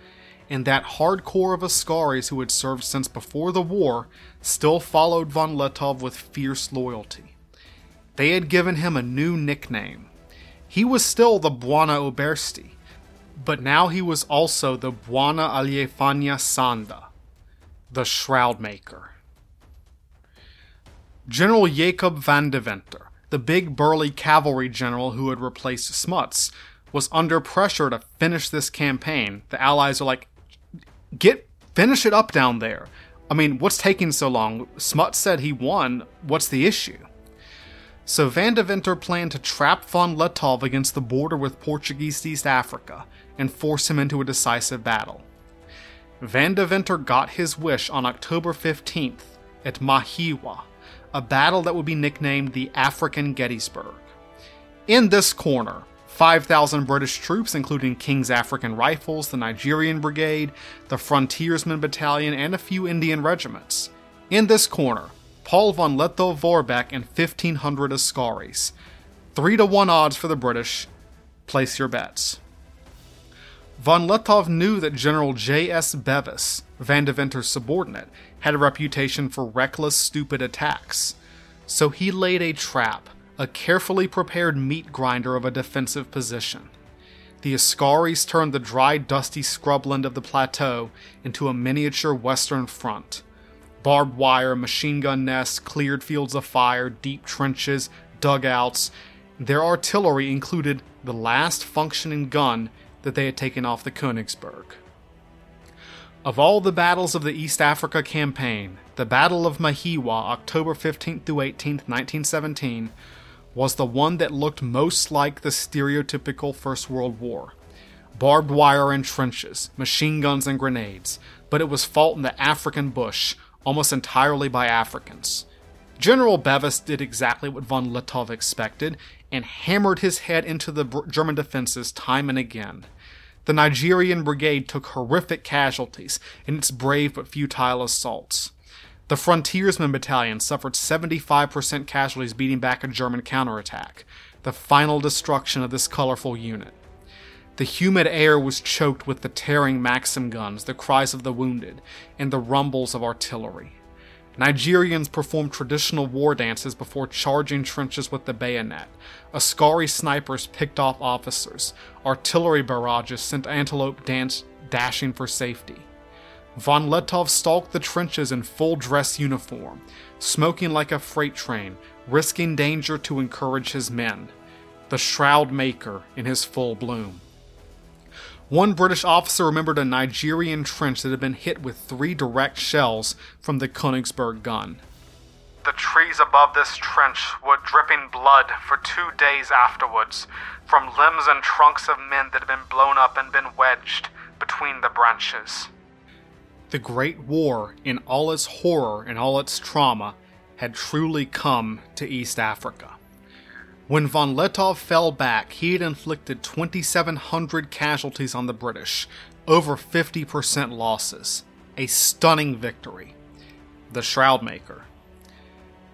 And that hardcore of Askaris who had served since before the war still followed von Lettow with fierce loyalty. They had given him a new nickname. He was still the Bwana Oberste, but now he was also the Bwana Aliyefanya Sanda, the Shroud Maker. General Jacob van Deventer, the big burly cavalry general who had replaced Smuts, was under pressure to finish this campaign. The Allies are like, get, finish it up down there. I mean, what's taking so long? Smuts said he won. What's the issue? So van Deventer planned to trap von Lettow against the border with Portuguese East Africa and force him into a decisive battle. Van Deventer got his wish on October fifteenth at Mahiwa, a battle that would be nicknamed the African Gettysburg. In this corner, five thousand British troops, including King's African Rifles, the Nigerian Brigade, the Frontiersman Battalion, and a few Indian regiments. In this corner, Paul von Lettow Vorbeck and fifteen hundred Askaris. three to one odds for the British. Place your bets. Von Lettow knew that General J S Bevis, Van Deventer's subordinate, had a reputation for reckless, stupid attacks. So he laid a trap, a carefully prepared meat grinder of a defensive position. The Askaris turned the dry, dusty scrubland of the plateau into a miniature Western front. Barbed wire, machine gun nests, cleared fields of fire, deep trenches, dugouts. Their artillery included the last functioning gun that they had taken off the Königsberg. Of all the battles of the East Africa campaign, the Battle of Mahiwa, October fifteenth through eighteenth, nineteen seventeen, was the one that looked most like the stereotypical First World War. Barbed wire and trenches, machine guns and grenades, but it was fought in the African bush, almost entirely by Africans. General Bevis did exactly what von Lettow expected, and hammered his head into the German defenses time and again. The Nigerian Brigade took horrific casualties in its brave but futile assaults. The Frontiersman Battalion suffered seventy-five percent casualties beating back a German counterattack, the final destruction of this colorful unit. The humid air was choked with the tearing Maxim guns, the cries of the wounded, and the rumbles of artillery. Nigerians performed traditional war dances before charging trenches with the bayonet. Askari snipers picked off officers. Artillery barrages sent antelope dance dashing for safety. Von Lettow stalked the trenches in full dress uniform, smoking like a freight train, risking danger to encourage his men. The Shroud Maker in his full bloom. One British officer remembered a Nigerian trench that had been hit with three direct shells from the Königsberg gun. The trees above this trench were dripping blood for two days afterwards, from limbs and trunks of men that had been blown up and been wedged between the branches. The Great War, in all its horror and all its trauma, had truly come to East Africa. When von Lettow fell back, he had inflicted twenty-seven hundred casualties on the British, over fifty percent losses. A stunning victory. The Shroud Maker.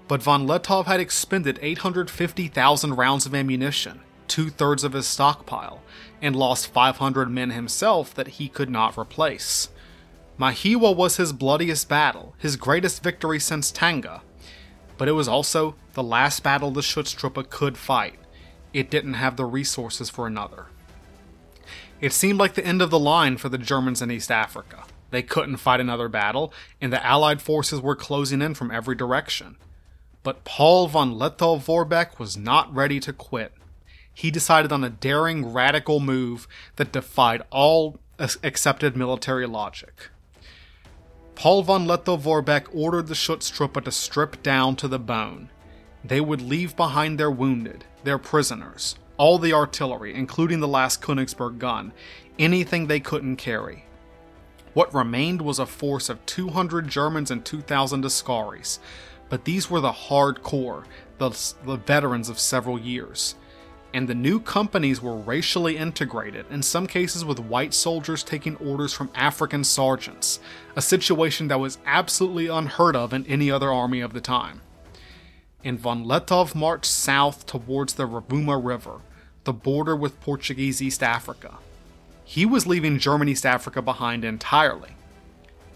But von Lettow had expended eight hundred fifty thousand rounds of ammunition, two-thirds of his stockpile, and lost five hundred men himself that he could not replace. Mahiwa was his bloodiest battle, his greatest victory since Tanga. But it was also the last battle the Schutztruppe could fight. It didn't have the resources for another. It seemed like the end of the line for the Germans in East Africa. They couldn't fight another battle, and the Allied forces were closing in from every direction. But Paul von Lettow Vorbeck was not ready to quit. He decided on a daring, radical move that defied all accepted military logic. Paul von Lettow Vorbeck ordered the Schutztruppe to strip down to the bone. They would leave behind their wounded, their prisoners, all the artillery, including the last Königsberg gun, anything they couldn't carry. What remained was a force of two hundred Germans and two thousand Askaris, but these were the hardcore, the, the veterans of several years. And the new companies were racially integrated, in some cases with white soldiers taking orders from African sergeants, a situation that was absolutely unheard of in any other army of the time. And von Lettow marched south towards the Rovuma River, the border with Portuguese East Africa. He was leaving German East Africa behind entirely.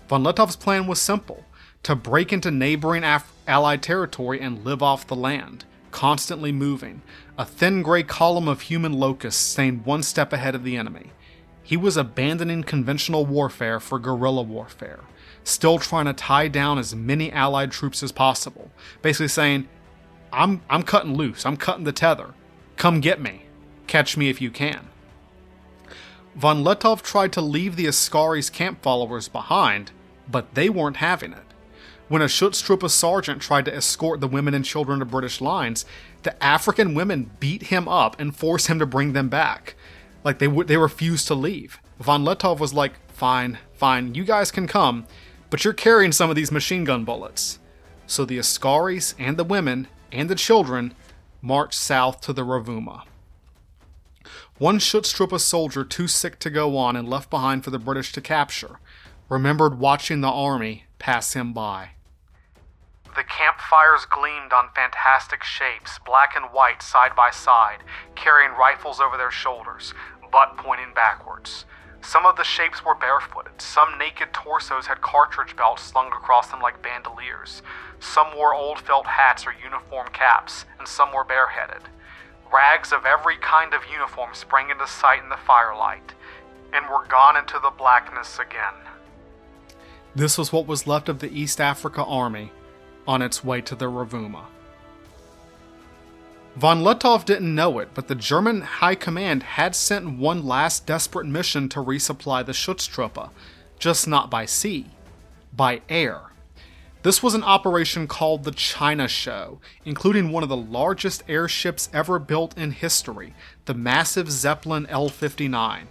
Von Lettow's plan was simple, to break into neighboring Af- Allied territory and live off the land, constantly moving, a thin gray column of human locusts staying one step ahead of the enemy. He was abandoning conventional warfare for guerrilla warfare, still trying to tie down as many Allied troops as possible, basically saying, I'm I'm cutting loose, I'm cutting the tether, come get me, catch me if you can. Von Lettow tried to leave the Askari's camp followers behind, but they weren't having it. When a Schutztruppe sergeant tried to escort the women and children to British lines, the African women beat him up and forced him to bring them back. Like, they w- they refused to leave. Von Lettow was like, fine, fine, you guys can come, but you're carrying some of these machine gun bullets. So the Ascaris and the women and the children marched south to the Rovuma. One Schutztruppe soldier too sick to go on and left behind for the British to capture, remembered watching the army pass him by. The campfires gleamed on fantastic shapes, black and white side by side, carrying rifles over their shoulders, butt pointing backwards. Some of the shapes were barefooted, some naked torsos had cartridge belts slung across them like bandoliers, some wore old felt hats or uniform caps, and some were bareheaded. Rags of every kind of uniform sprang into sight in the firelight, and were gone into the blackness again. This was what was left of the East Africa Army, on its way to the Rovuma. Von Lettow didn't know it, but the German High Command had sent one last desperate mission to resupply the Schutztruppe, just not by sea, by air. This was an operation called the China Show, including one of the largest airships ever built in history, the massive Zeppelin L fifty-nine.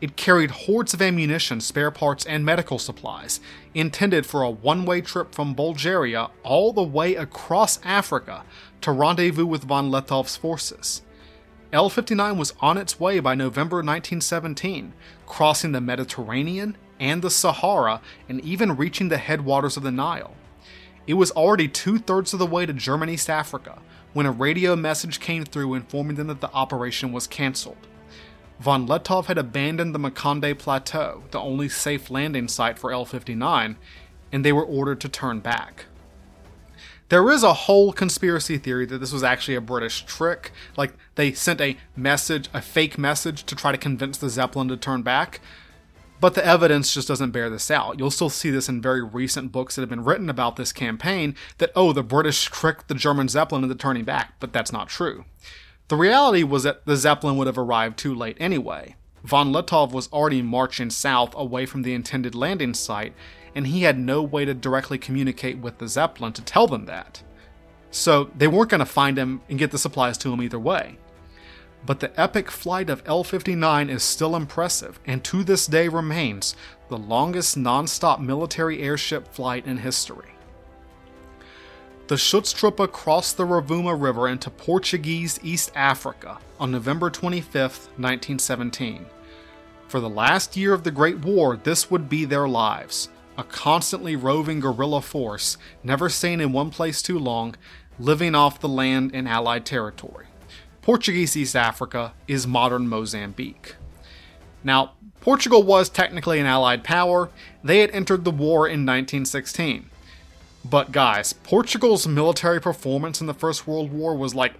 It carried hordes of ammunition, spare parts, and medical supplies, intended for a one-way trip from Bulgaria all the way across Africa to rendezvous with von Lettow's forces. L fifty-nine was on its way by November nineteen seventeen, crossing the Mediterranean and the Sahara and even reaching the headwaters of the Nile. It was already two-thirds of the way to German East Africa when a radio message came through informing them that the operation was cancelled. Von Lettow had abandoned the Makande Plateau, the only safe landing site for L fifty-nine, and they were ordered to turn back. There is a whole conspiracy theory that this was actually a British trick, like they sent a message, a fake message, to try to convince the Zeppelin to turn back, but the evidence just doesn't bear this out. You'll still see this in very recent books that have been written about this campaign, that, oh, the British tricked the German Zeppelin into turning back, but that's not true. The reality was that the Zeppelin would have arrived too late anyway. Von Lettow was already marching south away from the intended landing site, and he had no way to directly communicate with the Zeppelin to tell them that. So they weren't going to find him and get the supplies to him either way. But the epic flight of L fifty-nine is still impressive, and to this day remains the longest non-stop military airship flight in history. The Schutztruppe crossed the Rovuma River into Portuguese East Africa on November twenty-fifth, nineteen seventeen. For the last year of the Great War, this would be their lives, a constantly roving guerrilla force, never staying in one place too long, living off the land in Allied territory. Portuguese East Africa is modern Mozambique. Now, Portugal was technically an Allied power. They had entered the war in nineteen sixteen. But guys, Portugal's military performance in the First World War was like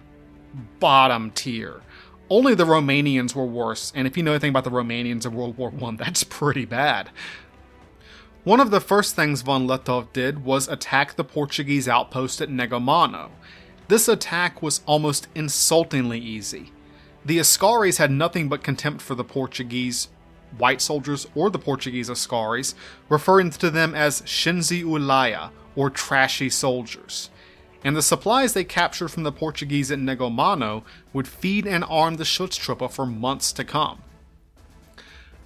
bottom tier. Only the Romanians were worse, and if you know anything about the Romanians in World War One, that's pretty bad. One of the first things von Lettow did was attack the Portuguese outpost at Negomano. This attack was almost insultingly easy. The Ascaris had nothing but contempt for the Portuguese white soldiers or the Portuguese Ascaris, referring to them as Shinzi Ulaya, or trashy soldiers. And the supplies they captured from the Portuguese at Negomano would feed and arm the Schutztruppe for months to come.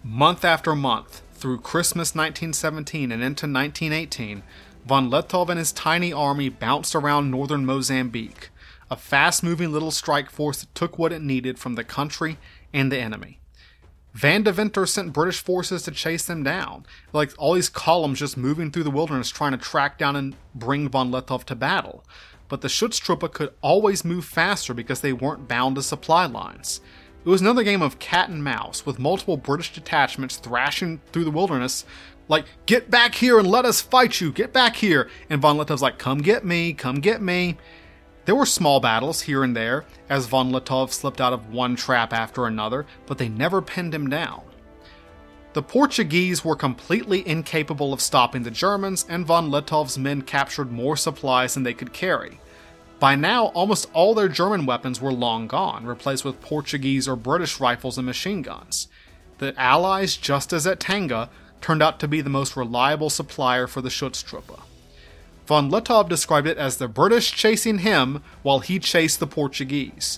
Month after month, through Christmas nineteen seventeen and into nineteen eighteen, von Lettow and his tiny army bounced around northern Mozambique, a fast-moving little strike force that took what it needed from the country and the enemy. Van Deventer sent British forces to chase them down, like all these columns just moving through the wilderness trying to track down and bring von Lettow to battle. But the Schutztruppe could always move faster because they weren't bound to supply lines. It was another game of cat and mouse, with multiple British detachments thrashing through the wilderness, like, get back here and let us fight you, get back here, and von Lettow's like, come get me, come get me. There were small battles here and there, as von Lettow slipped out of one trap after another, but they never pinned him down. The Portuguese were completely incapable of stopping the Germans, and von Lettow's men captured more supplies than they could carry. By now, almost all their German weapons were long gone, replaced with Portuguese or British rifles and machine guns. The Allies, just as at Tanga, turned out to be the most reliable supplier for the Schutztruppe. Von Lettow described it as the British chasing him while he chased the Portuguese.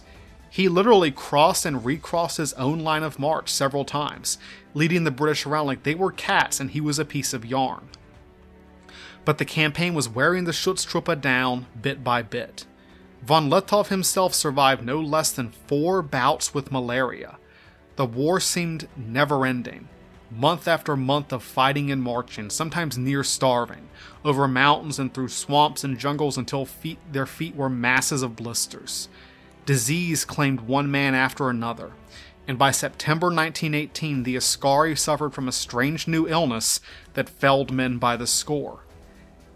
He literally crossed and recrossed his own line of march several times, leading the British around like they were cats and he was a piece of yarn. But the campaign was wearing the Schutztruppe down bit by bit. Von Lettow himself survived no less than four bouts with malaria. The war seemed never-ending. Month after month of fighting and marching, sometimes near starving, over mountains and through swamps and jungles until feet, their feet were masses of blisters. Disease claimed one man after another, and by September nineteen eighteen, the Askari suffered from a strange new illness that felled men by the score.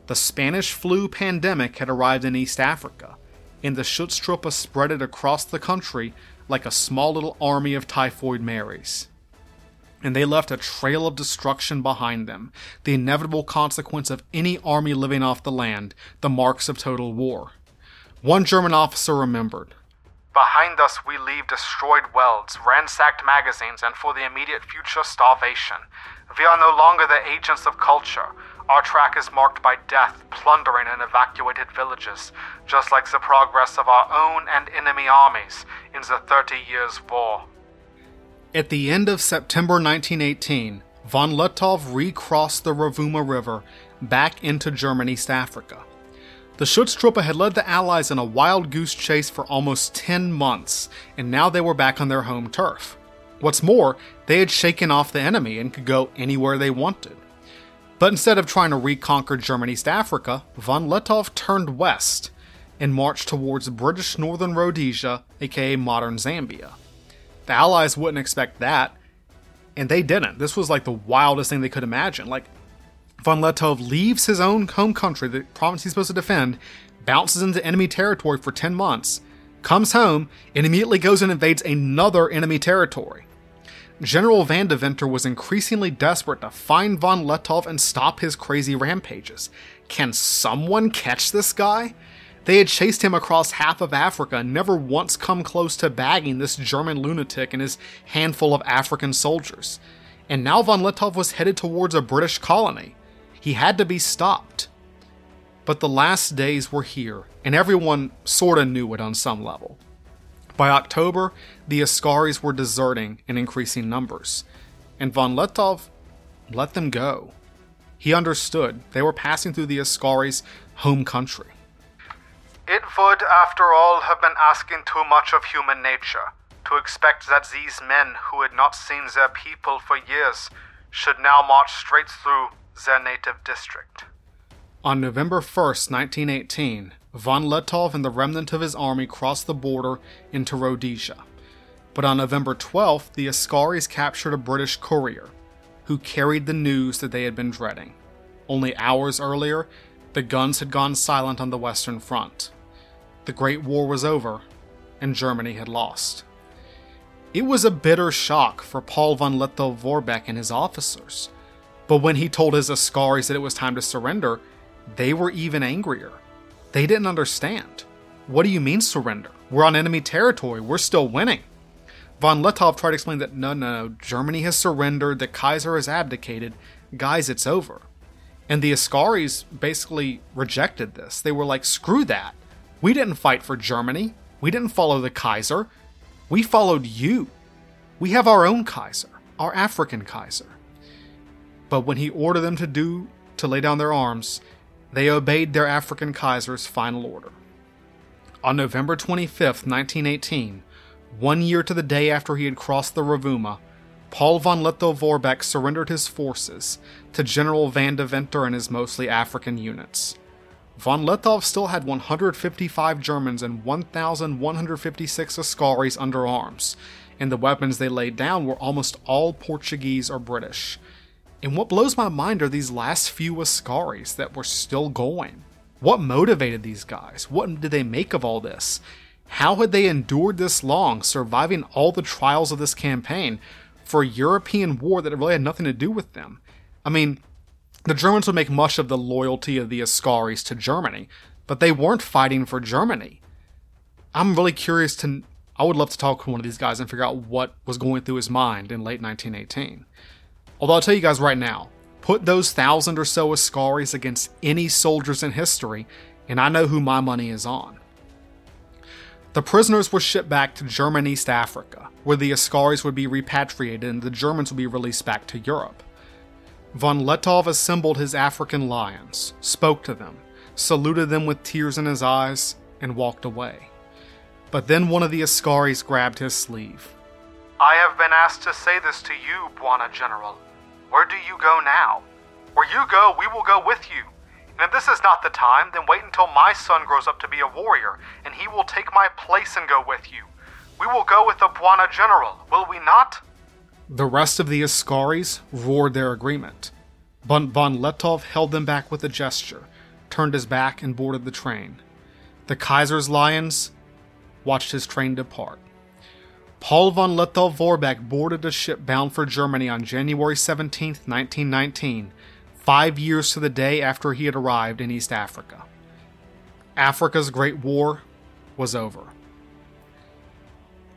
The Spanish flu pandemic had arrived in East Africa, and the Schutztruppe spread it across the country like a small little army of Typhoid Marys. And they left a trail of destruction behind them, the inevitable consequence of any army living off the land, the marks of total war. One German officer remembered, "Behind us we leave destroyed welds, ransacked magazines, and for the immediate future, starvation. We are no longer the agents of culture. Our track is marked by death, plundering, and evacuated villages, just like the progress of our own and enemy armies in the Thirty Years' War." At the end of September nineteen eighteen, von Lettow recrossed the Rovuma River back into German East Africa. The Schutztruppe had led the Allies in a wild goose chase for almost ten months, and now they were back on their home turf. What's more, they had shaken off the enemy and could go anywhere they wanted. But instead of trying to reconquer German East Africa, von Lettow turned west and marched towards British Northern Rhodesia, aka modern Zambia. The Allies wouldn't expect that, and they didn't. This was like the wildest thing they could imagine. Like, von Lettow leaves his own home country, the province he's supposed to defend, bounces into enemy territory for ten months, comes home, and immediately goes and invades another enemy territory. General Van Deventer was increasingly desperate to find von Lettow and stop his crazy rampages. Can someone catch this guy? They had chased him across half of Africa and never once come close to bagging this German lunatic and his handful of African soldiers. And now von Lettow was headed towards a British colony. He had to be stopped. But the last days were here, and everyone sorta knew it on some level. By October, the Askaris were deserting in increasing numbers, and von Lettow let them go. He understood they were passing through the Askaris' home country. "It would, after all, have been asking too much of human nature, to expect that these men who had not seen their people for years should now march straight through their native district." On November first, nineteen eighteen, von Lettow and the remnant of his army crossed the border into Rhodesia. But on November twelfth, the Askaris captured a British courier, who carried the news that they had been dreading. Only hours earlier, the guns had gone silent on the Western Front. The Great War was over, and Germany had lost. It was a bitter shock for Paul von Lettow Vorbeck and his officers, but when he told his Askaris that it was time to surrender, they were even angrier. They didn't understand. "What do you mean surrender? We're on enemy territory, we're still winning." Von Lettow tried to explain that no, no, no, Germany has surrendered, the Kaiser has abdicated, guys, it's over. And the Askaris basically rejected this. They were like, "Screw that. We didn't fight for Germany. We didn't follow the Kaiser. We followed you. We have our own Kaiser, our African Kaiser." But when he ordered them to do, to lay down their arms, they obeyed their African Kaiser's final order. On November twenty-fifth, nineteen eighteen, one year to the day after he had crossed the Rovuma, Paul von Lettow Vorbeck surrendered his forces to General Van Deventer and his mostly African units. Von Lettow still had one hundred fifty-five Germans and one thousand one hundred fifty-six Askaris under arms, and the weapons they laid down were almost all Portuguese or British. And what blows my mind are these last few Askaris that were still going. What motivated these guys? What did they make of all this? How had they endured this long, surviving all the trials of this campaign, for a European war that really had nothing to do with them? I mean, the Germans would make much of the loyalty of the Askaris to Germany, but they weren't fighting for Germany. I'm really curious to, I would love to talk to one of these guys and figure out what was going through his mind in late nineteen eighteen. Although I'll tell you guys right now, put those thousand or so Askaris against any soldiers in history, and I know who my money is on. The prisoners were shipped back to German East Africa, where the Askaris would be repatriated and the Germans would be released back to Europe. Von Letov assembled his African lions, spoke to them, saluted them with tears in his eyes, and walked away. But then one of the Askaris grabbed his sleeve. "I have been asked to say this to you, Bwana General. Where do you go now? Where you go, we will go with you. And if this is not the time, then wait until my son grows up to be a warrior, and he will take my place and go with you. We will go with the Bwana General, will we not?" The rest of the Askaris roared their agreement, but Von Letov held them back with a gesture, turned his back and boarded the train. The Kaiser's lions watched his train depart. Paul von Letov Vorbeck boarded a ship bound for Germany on January seventeenth, nineteen nineteen, five years to the day after he had arrived in East Africa. Africa's Great War was over.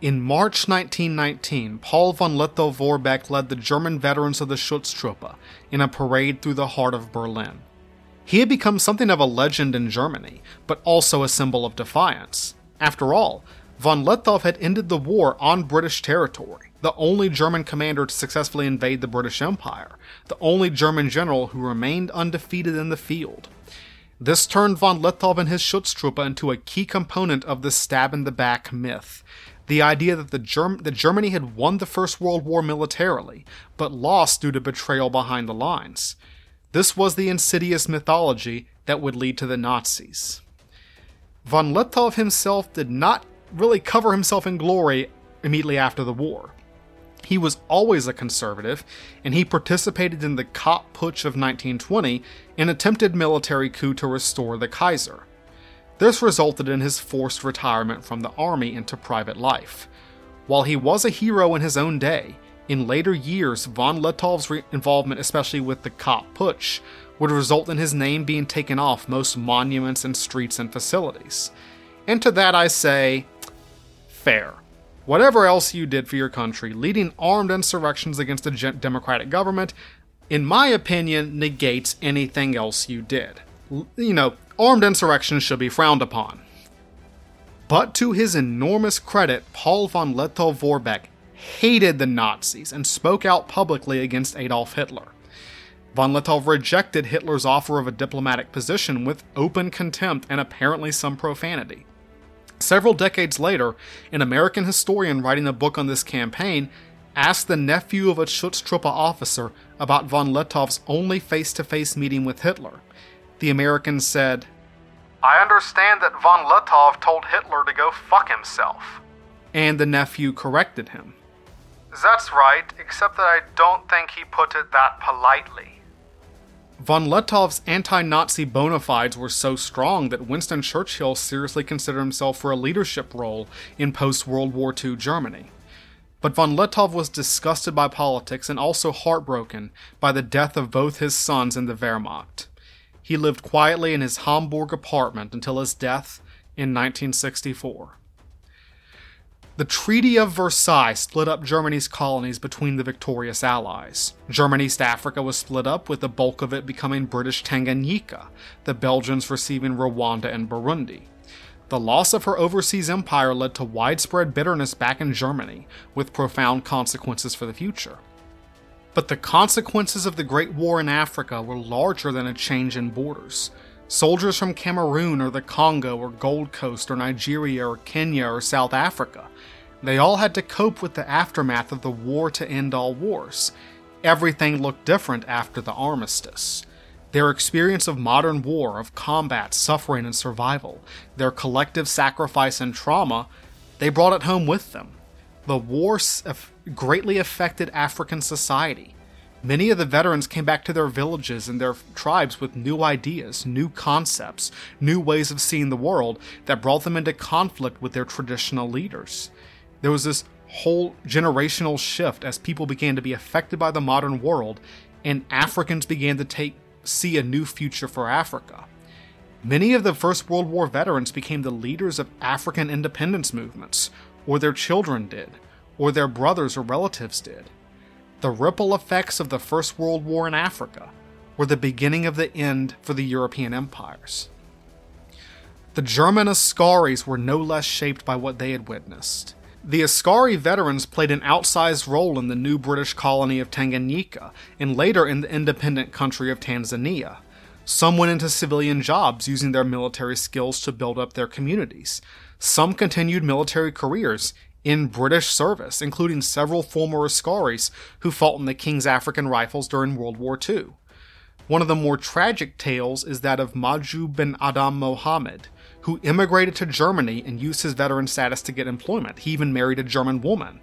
In March nineteen nineteen, Paul von Letov Vorbeck led the German veterans of the Schutztruppe in a parade through the heart of Berlin. He had become something of a legend in Germany, but also a symbol of defiance. After all, von Letov had ended the war on British territory, the only German commander to successfully invade the British Empire, the only German general who remained undefeated in the field. This turned von Letov and his Schutztruppe into a key component of the stab-in-the-back myth, the idea that, the Germ- that Germany had won the First World War militarily, but lost due to betrayal behind the lines. This was the insidious mythology that would lead to the Nazis. Von Letov himself did not really cover himself in glory immediately after the war. He was always a conservative, and he participated in the Kapp Putsch of nineteen twenty, an attempted military coup to restore the Kaiser. This resulted in his forced retirement from the army into private life. While he was a hero in his own day, in later years von Letov's re- involvement, especially with the Kapp Putsch, would result in his name being taken off most monuments and streets and facilities. And to that I say, fair. Whatever else you did for your country, leading armed insurrections against a democratic government, in my opinion, negates anything else you did. L- you know, armed insurrections should be frowned upon. But to his enormous credit, Paul von Letov Vorbeck hated the Nazis and spoke out publicly against Adolf Hitler. Von Letov rejected Hitler's offer of a diplomatic position with open contempt and apparently some profanity. Several decades later, an American historian writing a book on this campaign asked the nephew of a Schutztruppe officer about von Letov's only face-to-face meeting with Hitler. The American said, "I understand that von Letov told Hitler to go fuck himself." And the nephew corrected him. "That's right, except that I don't think he put it that politely." Von Letov's anti-Nazi bona fides were so strong that Winston Churchill seriously considered himself for a leadership role in post-World War Two Germany. But von Letov was disgusted by politics and also heartbroken by the death of both his sons in the Wehrmacht. He lived quietly in his Hamburg apartment until his death in nineteen sixty-four. The Treaty of Versailles split up Germany's colonies between the victorious allies. German East Africa was split up, with the bulk of it becoming British Tanganyika, the Belgians receiving Rwanda and Burundi. The loss of her overseas empire led to widespread bitterness back in Germany, with profound consequences for the future. But the consequences of the Great War in Africa were larger than a change in borders. Soldiers from Cameroon or the Congo or Gold Coast or Nigeria or Kenya or South Africa, they all had to cope with the aftermath of the war to end all wars. Everything looked different after the armistice. Their experience of modern war, of combat, suffering, and survival, their collective sacrifice and trauma, they brought it home with them. The war greatly affected African society. Many of the veterans came back to their villages and their tribes with new ideas, new concepts, new ways of seeing the world that brought them into conflict with their traditional leaders. There was this whole generational shift as people began to be affected by the modern world, and Africans began to take, see a new future for Africa. Many of the First World War veterans became the leaders of African independence movements, or their children did, or their brothers or relatives did. The ripple effects of the First World War in Africa were the beginning of the end for the European empires. The German Askaris were no less shaped by what they had witnessed. The Askari veterans played an outsized role in the new British colony of Tanganyika, and later in the independent country of Tanzania. Some went into civilian jobs using their military skills to build up their communities. Some continued military careers in British service, including several former Askaris who fought in the King's African Rifles during World War Two. One of the more tragic tales is that of Majub bin Adam Mohammed, who immigrated to Germany and used his veteran status to get employment. He even married a German woman.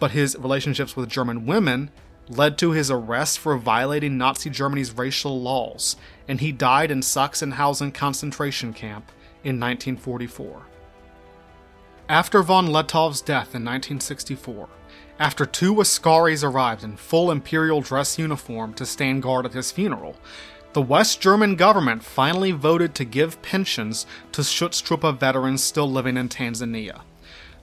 But his relationships with German women led to his arrest for violating Nazi Germany's racial laws, and he died in Sachsenhausen concentration camp in nineteen forty-four. After von Lettov's death in nineteen sixty-four, after two Askaris arrived in full imperial dress uniform to stand guard at his funeral, the West German government finally voted to give pensions to Schutztruppe veterans still living in Tanzania.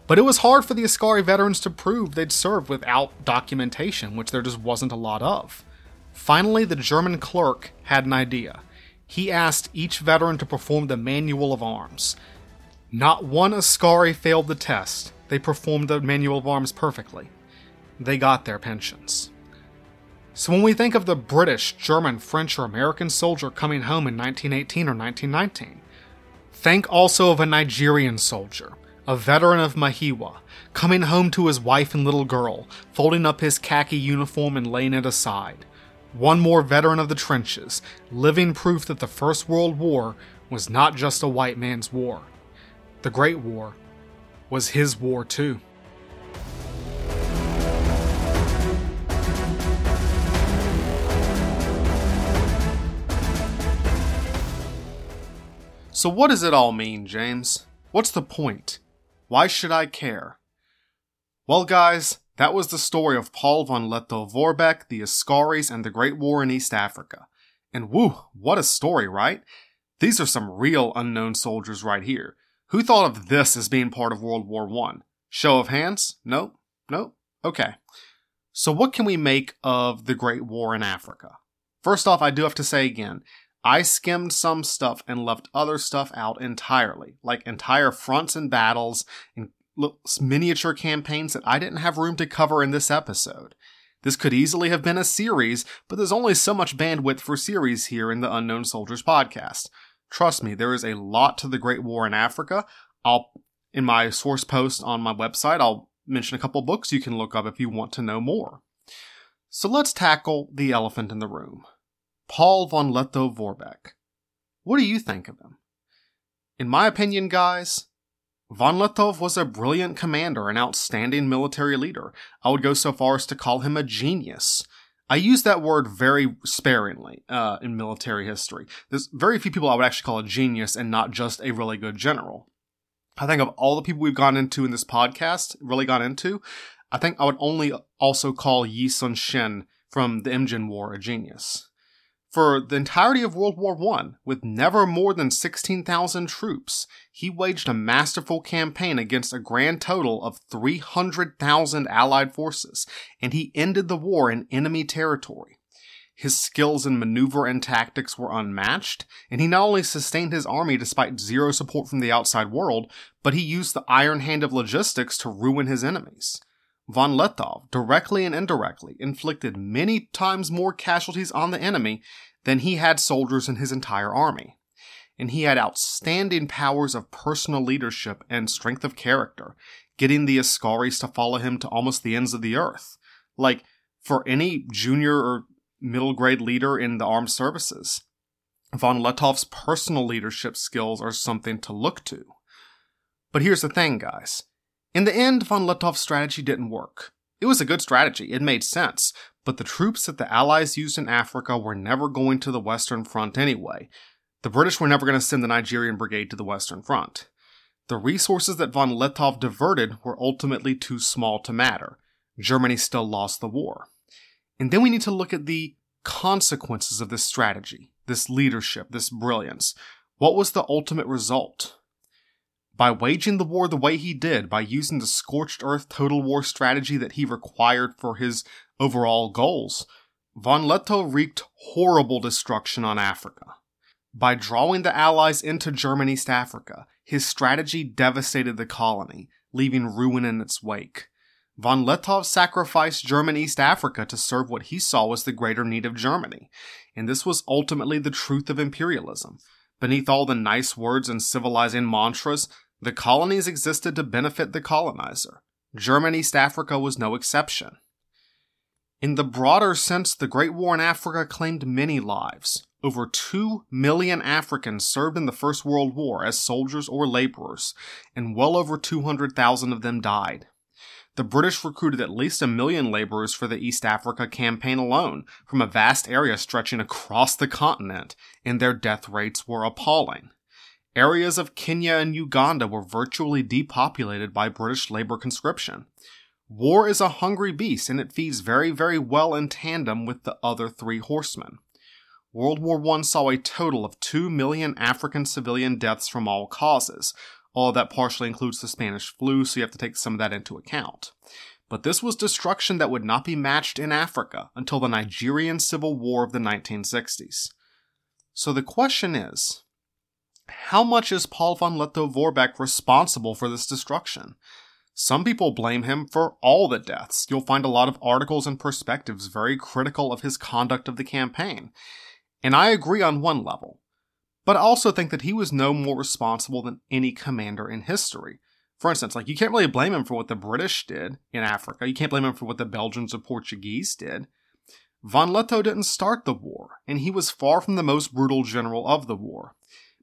But it was hard for the Askari veterans to prove they'd served without documentation, which there just wasn't a lot of. Finally, the German clerk had an idea. He asked each veteran to perform the Manual of Arms. Not one Askari failed the test. They performed the Manual of Arms perfectly. They got their pensions. So when we think of the British, German, French, or American soldier coming home in nineteen eighteen or nineteen nineteen, think also of a Nigerian soldier, a veteran of Mahiwa, coming home to his wife and little girl, folding up his khaki uniform and laying it aside. One more veteran of the trenches, living proof that the First World War was not just a white man's war. The Great War was his war too. So what does it all mean, James? What's the point? Why should I care? Well, guys, that was the story of Paul von Lettow Vorbeck, the Askaris, and the Great War in East Africa. And woo, what a story, right? These are some real unknown soldiers right here. Who thought of this as being part of World War One? Show of hands? Nope. Nope. Okay. So what can we make of the Great War in Africa? First off, I do have to say again, I skimmed some stuff and left other stuff out entirely, like entire fronts and battles and miniature campaigns that I didn't have room to cover in this episode. This could easily have been a series, but there's only so much bandwidth for series here in the Unknown Soldiers podcast. Trust me, there is a lot to the Great War in Africa. I'll, in my source post on my website, I'll mention a couple books you can look up if you want to know more. So let's tackle the elephant in the room. Paul von Lettow Vorbeck. What do you think of him? In my opinion, guys, von Lettow was a brilliant commander, an outstanding military leader. I would go so far as to call him a genius. I use that word very sparingly uh, in military history. There's very few people I would actually call a genius and not just a really good general. I think of all the people we've gone into in this podcast, really gone into, I think I would only also call Yi Sun Shin from the Imjin War a genius. For the entirety of World War One, with never more than sixteen thousand troops, he waged a masterful campaign against a grand total of three hundred thousand Allied forces, and he ended the war in enemy territory. His skills in maneuver and tactics were unmatched, and he not only sustained his army despite zero support from the outside world, but he used the iron hand of logistics to ruin his enemies. Von Lettow, directly and indirectly, inflicted many times more casualties on the enemy than he had soldiers in his entire army. And he had outstanding powers of personal leadership and strength of character, getting the Askaris to follow him to almost the ends of the earth. Like, for any junior or middle grade leader in the armed services, von Lettow's personal leadership skills are something to look to. But here's the thing, guys. In the end, von Lettow's strategy didn't work. It was a good strategy, it made sense, but the troops that the Allies used in Africa were never going to the Western Front anyway. The British were never going to send the Nigerian Brigade to the Western Front. The resources that von Lettow diverted were ultimately too small to matter. Germany still lost the war. And then we need to look at the consequences of this strategy, this leadership, this brilliance. What was the ultimate result? By waging the war the way he did, by using the scorched earth total war strategy that he required for his overall goals, von Lettow wreaked horrible destruction on Africa. By drawing the Allies into German East Africa, his strategy devastated the colony, leaving ruin in its wake. Von Lettow sacrificed German East Africa to serve what he saw was the greater need of Germany, and this was ultimately the truth of imperialism. Beneath all the nice words and civilizing mantras, the colonies existed to benefit the colonizer. German East Africa was no exception. In the broader sense, the Great War in Africa claimed many lives. Over two million Africans served in the First World War as soldiers or laborers, and well over two hundred thousand of them died. The British recruited at least a million laborers for the East Africa campaign alone, from a vast area stretching across the continent, and their death rates were appalling. Areas of Kenya and Uganda were virtually depopulated by British labor conscription. War is a hungry beast, and it feeds very, very well in tandem with the other three horsemen. World War One saw a total of two million African civilian deaths from all causes. All of that partially includes the Spanish flu, so you have to take some of that into account. But this was destruction that would not be matched in Africa until the Nigerian Civil War of the nineteen sixties. So the question is, how much is Paul von Lettow-Vorbeck responsible for this destruction? Some people blame him for all the deaths. You'll find a lot of articles and perspectives very critical of his conduct of the campaign. And I agree on one level, but I also think that he was no more responsible than any commander in history. For instance, like you can't really blame him for what the British did in Africa. You can't blame him for what the Belgians or Portuguese did. Von Lettow didn't start the war, and he was far from the most brutal general of the war.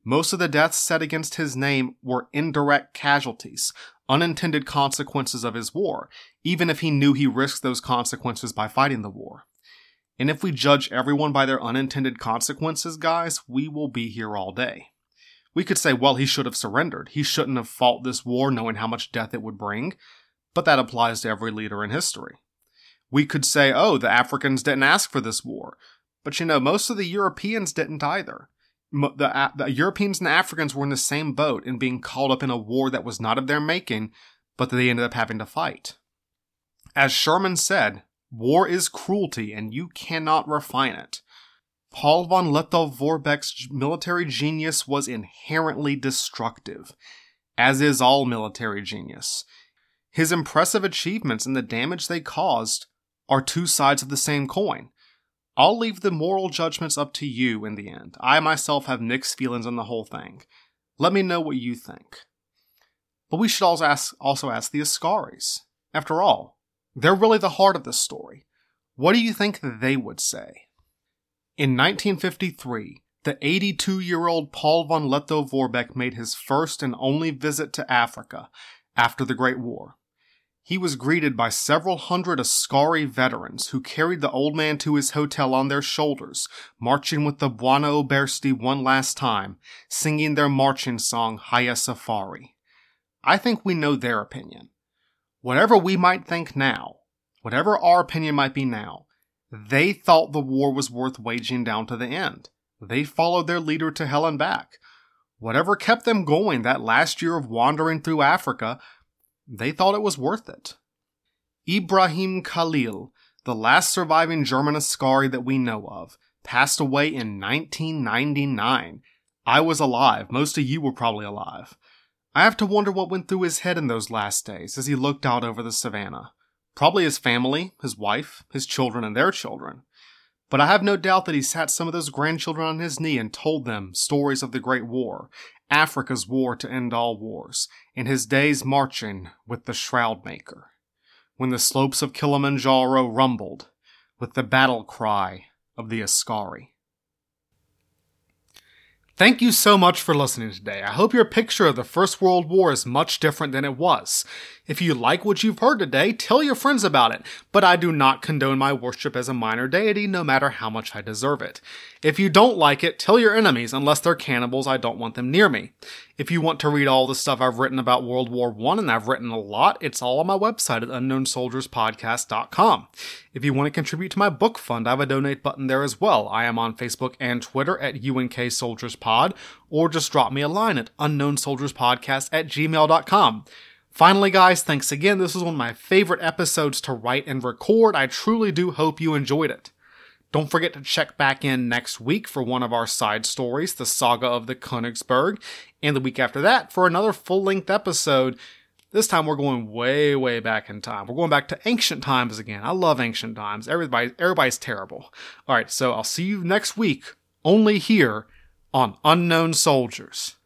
Most of the deaths set against his name were indirect casualties, unintended consequences of his war, even if he knew he risked those consequences by fighting the war. And if we judge everyone by their unintended consequences, guys, we will be here all day. We could say, well, he should have surrendered. He shouldn't have fought this war knowing how much death it would bring. But that applies to every leader in history. We could say, oh, the Africans didn't ask for this war. But you know, most of the Europeans didn't either. The, the Europeans and the Africans were in the same boat and being caught up in a war that was not of their making, but that they ended up having to fight. As Sherman said, war is cruelty, and you cannot refine it. Paul von Lettow-Vorbeck's military genius was inherently destructive, as is all military genius. His impressive achievements and the damage they caused are two sides of the same coin. I'll leave the moral judgments up to you in the end. I myself have mixed feelings on the whole thing. Let me know what you think. But we should also ask, also ask the Askaris. After all, they're really the heart of this story. What do you think they would say? In nineteen fifty-three, the eighty-two-year-old Paul von Lettow-Vorbeck made his first and only visit to Africa after the Great War. He was greeted by several hundred Askari veterans who carried the old man to his hotel on their shoulders, marching with the Bwana Oberste one last time, singing their marching song, Haya Safari. I think we know their opinion. Whatever we might think now, whatever our opinion might be now, they thought the war was worth waging down to the end. They followed their leader to hell and back. Whatever kept them going that last year of wandering through Africa, they thought it was worth it. Ibrahim Khalil, the last surviving German Askari that we know of, passed away in nineteen ninety-nine. I was alive. Most of you were probably alive. I have to wonder what went through his head in those last days as he looked out over the savannah. Probably his family, his wife, his children, and their children. But I have no doubt that he sat some of those grandchildren on his knee and told them stories of the Great War, Africa's war to end all wars, and his days marching with the Shroud Maker. When the slopes of Kilimanjaro rumbled with the battle cry of the Askari. Thank you so much for listening today. I hope your picture of the First World War is much different than it was. If you like what you've heard today, tell your friends about it, but I do not condone my worship as a minor deity, no matter how much I deserve it. If you don't like it, tell your enemies, unless they're cannibals, I don't want them near me. If you want to read all the stuff I've written about World War One, and I've written a lot, it's all on my website at unknown soldiers podcast dot com. If you want to contribute to my book fund, I have a donate button there as well. I am on Facebook and Twitter at U N K Soldiers Pod, or just drop me a line at unknown soldiers podcast at gmail dot com. Finally, guys, thanks again. This was one of my favorite episodes to write and record. I truly do hope you enjoyed it. Don't forget to check back in next week for one of our side stories, The Saga of the Königsberg, and the week after that for another full-length episode. This time we're going way, way back in time. We're going back to ancient times again. I love ancient times. Everybody, everybody's terrible. All right, so I'll see you next week, only here on Unknown Soldiers.